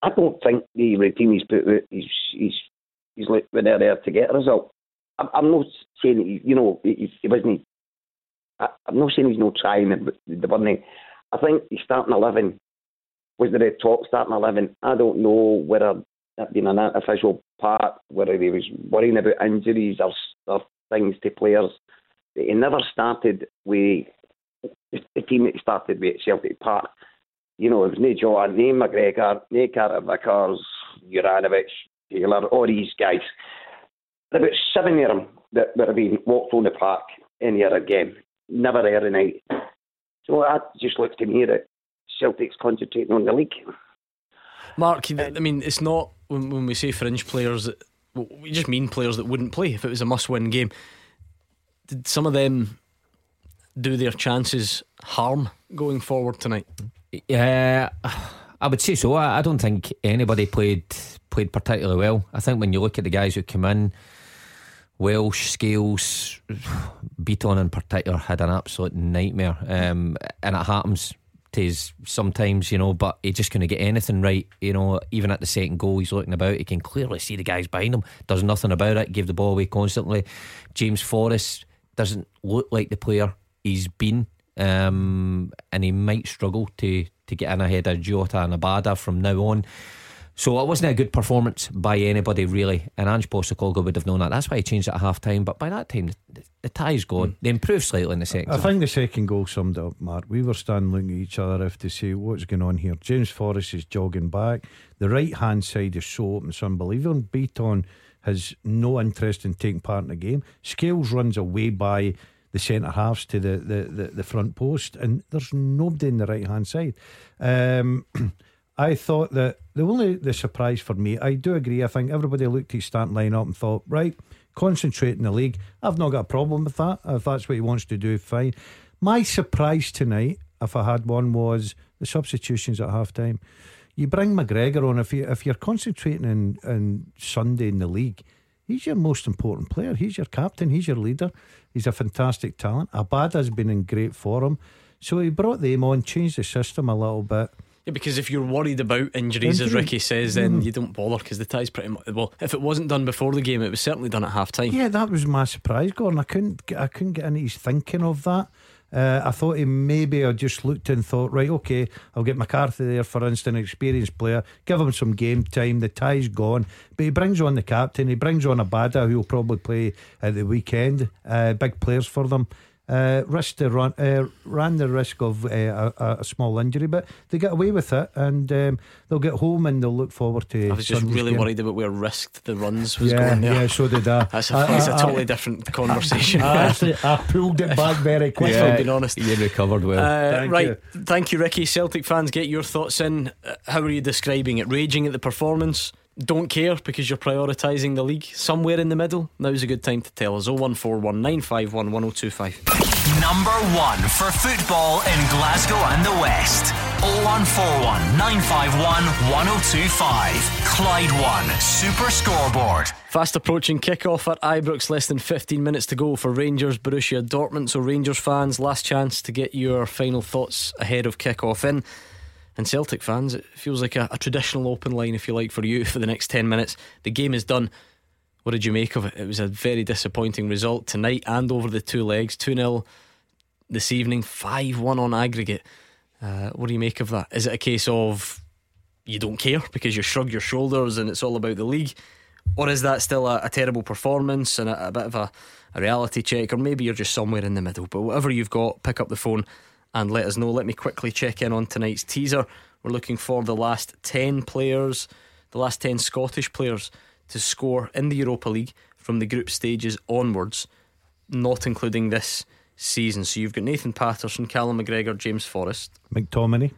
I don't think the routine he's put out, he's like when they're there to get a result. I'm not saying he wasn't. I'm not saying he's not trying. The one I think he's starting 11 was the top starting 11. I don't know whether that being an artificial part, whether he was worrying about injuries or things to players. He never started with the team that he started with at Celtic Park. You know, it was no Jota, no McGregor, no Carter-Vickers, Juranović, Taylor, all these guys. There were about 7 of them that would have been walked on the park any other game, never every night. So that just looks to me that Celtic's concentrating on the league. Mark, I mean, it's not when we say fringe players, we just mean players that wouldn't play if it was a must-win game. Did some of them do their chances harm going forward tonight? Yeah, I would say so. I don't think anybody played particularly well. I think when you look at the guys who came in, Welsh, Scales, Bitton in particular had an absolute nightmare, and it happens sometimes, but he's just going to get anything right. Even at the second goal, he's looking about, he can clearly see the guys behind him, does nothing about it, gave the ball away constantly. James Forrest doesn't look like the player he's been, and he might struggle to get in ahead of Jota and Abada from now on. So it wasn't a good performance by anybody really, and Ange Postecoglou would have known that. That's why he changed it at half time. But by that time the tie's gone. They improved slightly in the second. I think the second goal summed it up, Mark. We were standing looking at each other to say what's going on here. James Forrest is jogging back. The right hand side is so open, it's unbelievable. Bitton has no interest in taking part in the game. Scales runs away by the centre halves to the front post, and there's nobody in the right hand side. I thought that the surprise for me, I do agree, I think everybody looked at his starting lineup and thought, right, concentrate in the league. I've not got a problem with that. If that's what he wants to do, fine. My surprise tonight, if I had one, was the substitutions at half time. You bring McGregor on. If you're concentrating in Sunday in the league, he's your most important player. He's your captain. He's your leader. He's a fantastic talent. Abada's been in great form. So he brought them on, changed the system a little bit. Yeah, because if you're worried about injuries, as Ricky says, then you don't bother, because the tie's pretty much. Well, if it wasn't done before the game, it was certainly done at half time. Yeah, that was my surprise, Gordon. I couldn't get into his thinking of that. I thought he maybe I just looked and thought, right, okay, I'll get McCarthy there, for instance, an experienced player, give him some game time. The tie's gone, but he brings on the captain, he brings on Abada, who will probably play at the weekend. Big players for them. Ran the risk of a small injury, but they get away with it, and they'll get home and they'll look forward to. I was just Sunday's really game. Worried about where risked the runs was going there. Yeah, so did I. It's a totally different conversation. I pulled it back very quickly. If I'm being honest, you recovered well. Thank you, Ricky. Celtic fans, get your thoughts in. How are you describing it? Raging at the performance? Don't care because you're prioritising the league? Somewhere in the middle? Now's a good time to tell us. 01419511025. Number 1 for football in Glasgow and the West. 0141 951 1025. Clyde 1 Super Scoreboard. Fast approaching kickoff at Ibrox, less than 15 minutes to go for Rangers Borussia Dortmund. So Rangers fans, last chance to get your final thoughts ahead of kickoff in. And Celtic fans, it feels like a traditional open line, if you like, for you for the next 10 minutes. The game is done. What did you make of it? It was a very disappointing result tonight and over the two legs. 2-0 this evening, 5-1 on aggregate. What do you make of that? Is it a case of you don't care because you shrug your shoulders and it's all about the league? Or is that still a terrible performance and a bit of a reality check? Or maybe you're just somewhere in the middle. But whatever you've got, pick up the phone and let us know. Let me quickly check in on tonight's teaser. We're looking for the last 10 players, the last 10 Scottish players to score in the Europa League from the group stages onwards, not including this season. So you've got Nathan Patterson, Callum McGregor, James Forrest, McTominay.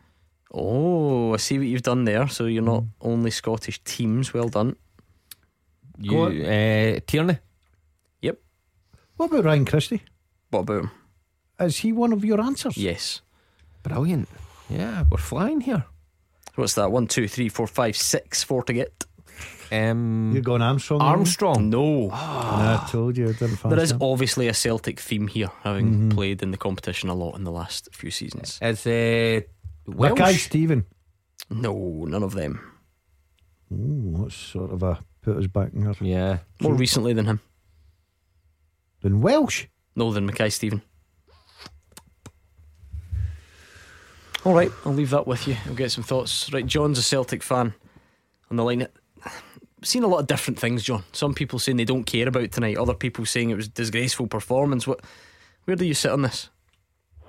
Oh, I see what you've done there. So you're not only Scottish teams. Well done. You, Tierney. Yep. What about Ryan Christie? What about him? Is he one of your answers? Yes. Brilliant. Yeah, we're flying here. What's that? 1, 2, 3, 4, 5, 6 4 to get. You're going Armstrong. Armstrong. No. I told you I didn't find. There is obviously a Celtic theme here, having played in the competition a lot in the last few seasons. Is Welsh? Mackay Stephen. No, none of them. Ooh, that's sort of a put us back in her. Yeah. More recently than him. Than Welsh? No, than Mackay Stephen. Alright, I'll leave that with you. I'll get some thoughts. Right, John's a Celtic fan on the line. Seen a lot of different things, John. Some people saying they don't care about tonight, other people saying it was a disgraceful performance. Where do you sit on this?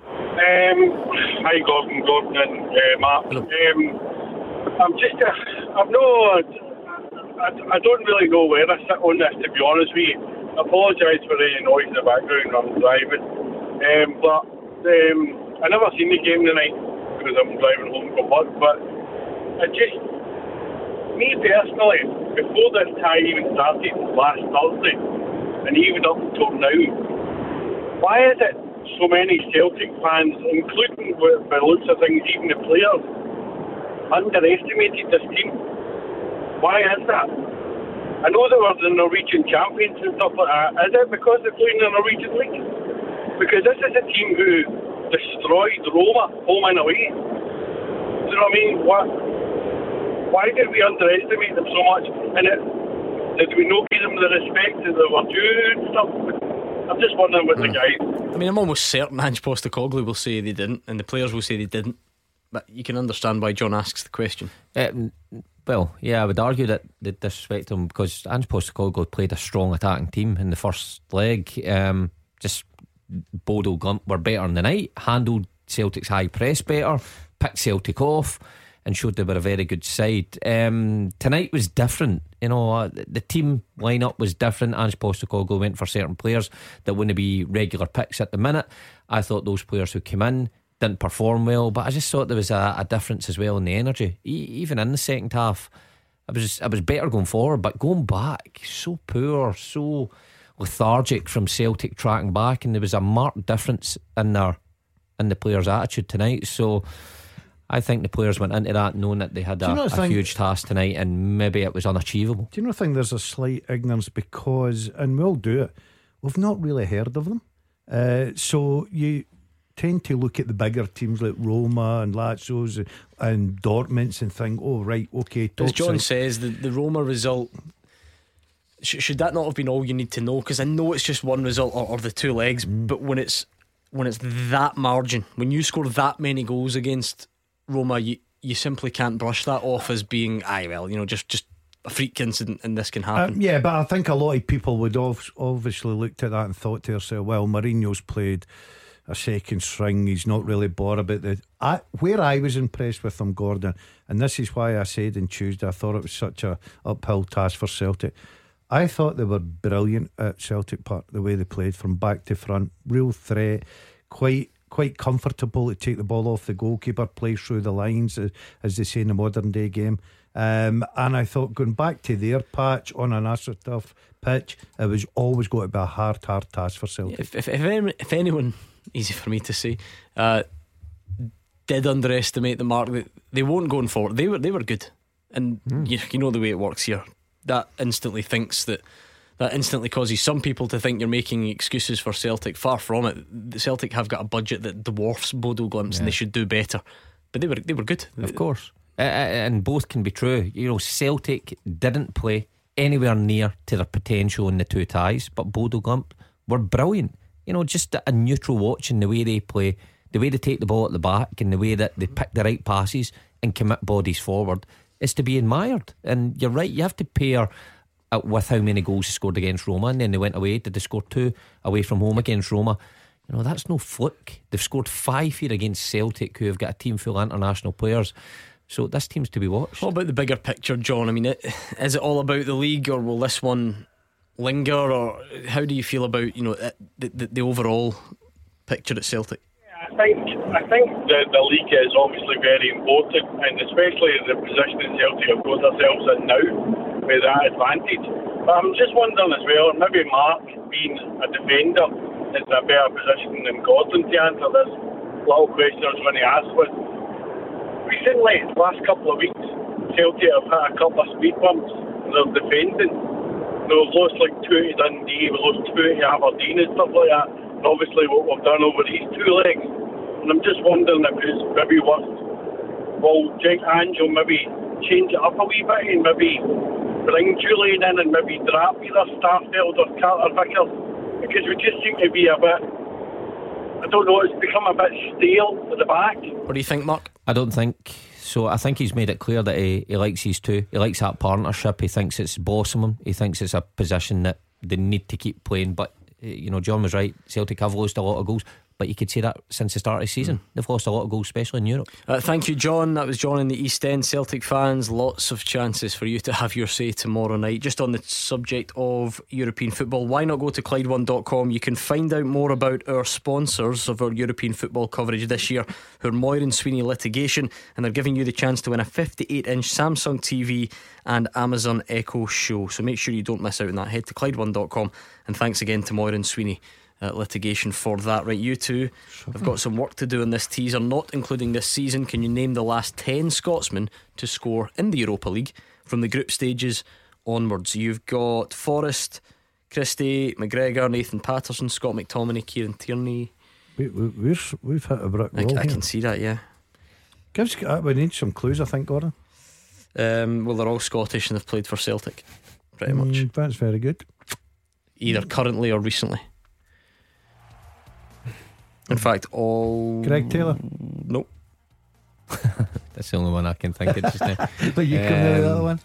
Hi Gordon and Matt. I don't really know where I sit on this, to be honest with you. I apologise for any noise in the background when I'm driving, but I never seen the game tonight because I'm driving home from work. But I just, me personally, before this tie even started last Thursday and even up until now, why is it so many Celtic fans, including by loads of things, even the players, underestimated this team? Why is that? I know they were the Norwegian champions and stuff like that. Is it because they're playing the Norwegian league? Because this is a team who destroyed Roma home and away. Do you know what I mean? Why did we underestimate them so much? And did we not give them the respect that they were due and stuff? I'm just wondering what the guys. I mean, I'm almost certain Ange Postecoglou will say they didn't, and the players will say they didn't. But you can understand why John asks the question. Well, yeah, I would argue that they disrespect him because Ange Postecoglou played a strong attacking team in the first leg. Just Bodø/Glimt were better in the night, handled Celtic's high press better, picked Celtic off and showed they were a very good side. Tonight was different. You know, the team lineup was different. Ange Postecoglou went for certain players that wouldn't be regular picks at the minute. I thought those players who came in didn't perform well, but I just thought there was a difference as well in the energy. Even in the second half, I was better going forward, but going back, so poor, so lethargic from Celtic tracking back, and there was a marked difference in the players' attitude tonight. So I think the players went into that knowing that they had a huge task tonight, and maybe it was unachievable. Do you not think there's a slight ignorance because, and we'll do it, we've not really heard of them, so you tend to look at the bigger teams like Roma and Lazio's and Dortmund's and think, oh right, okay. As John says, the Roma result, should that not have been all you need to know? Because I know it's just one result or the two legs, but when it's that margin, when you score that many goals against Roma, you simply can't brush that off as being just a freak incident and this can happen. Yeah, but I think a lot of people would obviously looked at that and thought to themselves, well, Mourinho's played a second string, he's not really bored about the. Where I was impressed with him, Gordon, and this is why I said on Tuesday I thought it was such a uphill task for Celtic. I thought they were brilliant at Celtic Park, the way they played from back to front, real threat, quite comfortable to take the ball off the goalkeeper, play through the lines, as they say in the modern day game. And I thought going back to their patch on an astroturf pitch, it was always going to be a hard task for Celtic. If anyone, easy for me to say, did underestimate the mark. They weren't going forward. They were good. And you know the way it works here. That instantly causes some people to think you're making excuses for Celtic. Far from it. Celtic have got a budget that dwarfs Bodø/Glimt, and they should do better. But they were good, of course. And both can be true. You know, Celtic didn't play anywhere near to their potential in the two ties, but Bodø/Glimt were brilliant. You know, just a neutral watch in the way they play, the way they take the ball at the back, and the way that they pick the right passes and commit bodies forward is to be admired. And you're right, you have to pair with how many goals they scored against Roma. And then they went away. Did they score 2 away from home against Roma? You know, that's no fluke. They've scored 5 here against Celtic, who have got a team full of international players. So this team's to be watched. What about the bigger picture, John? I mean, is it all about the league, or will this one linger? Or how do you feel about, you know, the overall picture at Celtic? I think the league is obviously very important, and especially the position that Celtic have got themselves in now with that advantage. But I'm just wondering as well, maybe Mark being a defender is in a better position than Gordon to answer this little question I was going to ask was, recently, the last couple of weeks, Celtic have had a couple of speed bumps in their defending. We've lost like 2 to Dundee, we've lost 2 to Aberdeen and stuff like that. And obviously what we've done over these 2 legs, and I'm just wondering if it's maybe worth, well, Jake Angel maybe change it up a wee bit and maybe bring Julian in and maybe draft either Starfelt or Carter-Vickers, because we just seem to be a bit, I don't know, it's become a bit stale at the back. What do you think, Mark? I don't think so. I think he's made it clear that he likes these 2. He likes that partnership. He thinks it's blossoming. He thinks it's a position that they need to keep playing. But you know, John was right, Celtic have lost a lot of goals, but you could say that since the start of the season. They've lost a lot of goals, especially in Europe. Thank you, John. That was John in the East End. Celtic fans, lots of chances for you to have your say tomorrow night. Just on the subject of European football, why not go to Clyde1.com? You can find out more about our sponsors of our European football coverage this year, who are Moir and Sweeney Litigation, and they're giving you the chance to win a 58-inch Samsung TV and Amazon Echo Show. So make sure you don't miss out on that. Head to Clyde1.com, and thanks again to Moir and Sweeney Litigation for that. Right, you two have got some work to do in this teaser, not including this season. Can you name the last 10 Scotsmen to score in the Europa League from the group stages onwards? You've got Forrest, Christie, McGregor, Nathan Patterson, Scott McTominay, Kieran Tierney. We've hit a brick wall. I can see that, yeah. We need some clues, I think, Gordon. Well, they're all Scottish and they've played for Celtic, pretty much. That's very good. Either currently or recently. In fact, all... Greg Taylor? Nope. That's the only one I can think of just now. But you come to the other one.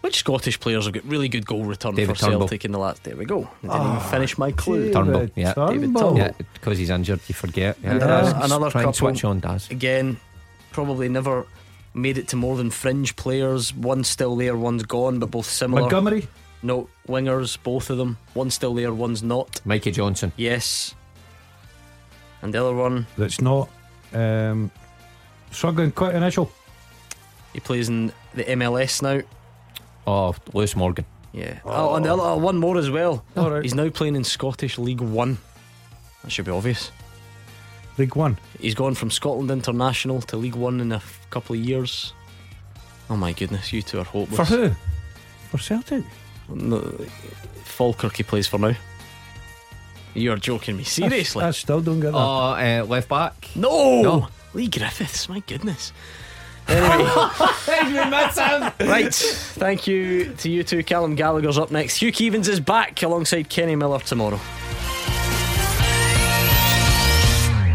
Which Scottish players have got really good goal return David for Turnbull. Celtic in the last? There we go. I didn't even finish my clue. David Turnbull. Yeah, because he's injured, you forget. Yeah. And another couple. Switch on, Daz. Again, probably never made it to more than fringe players. One's still there, one's gone, but both similar. Montgomery? No, wingers, both of them. One's still there, one's not. Mikey Johnson? Yes. And the other one that's not struggling, quick initial. He plays in the MLS now. Oh, Lewis Morgan. Yeah. Oh, and the other one more as well. All right. He's now playing in Scottish League 1. That should be obvious. League 1. He's gone from Scotland International to League 1 in a couple of years. Oh my goodness, you two are hopeless. For who? For Celtic? No, Falkirk he plays for now. You're joking me, seriously? I still don't get that. Left back? No! Lee Griffiths, my goodness. Anyway, right, thank you to you two. Callum Gallagher's up next. Hugh Keevans is back alongside Kenny Miller tomorrow.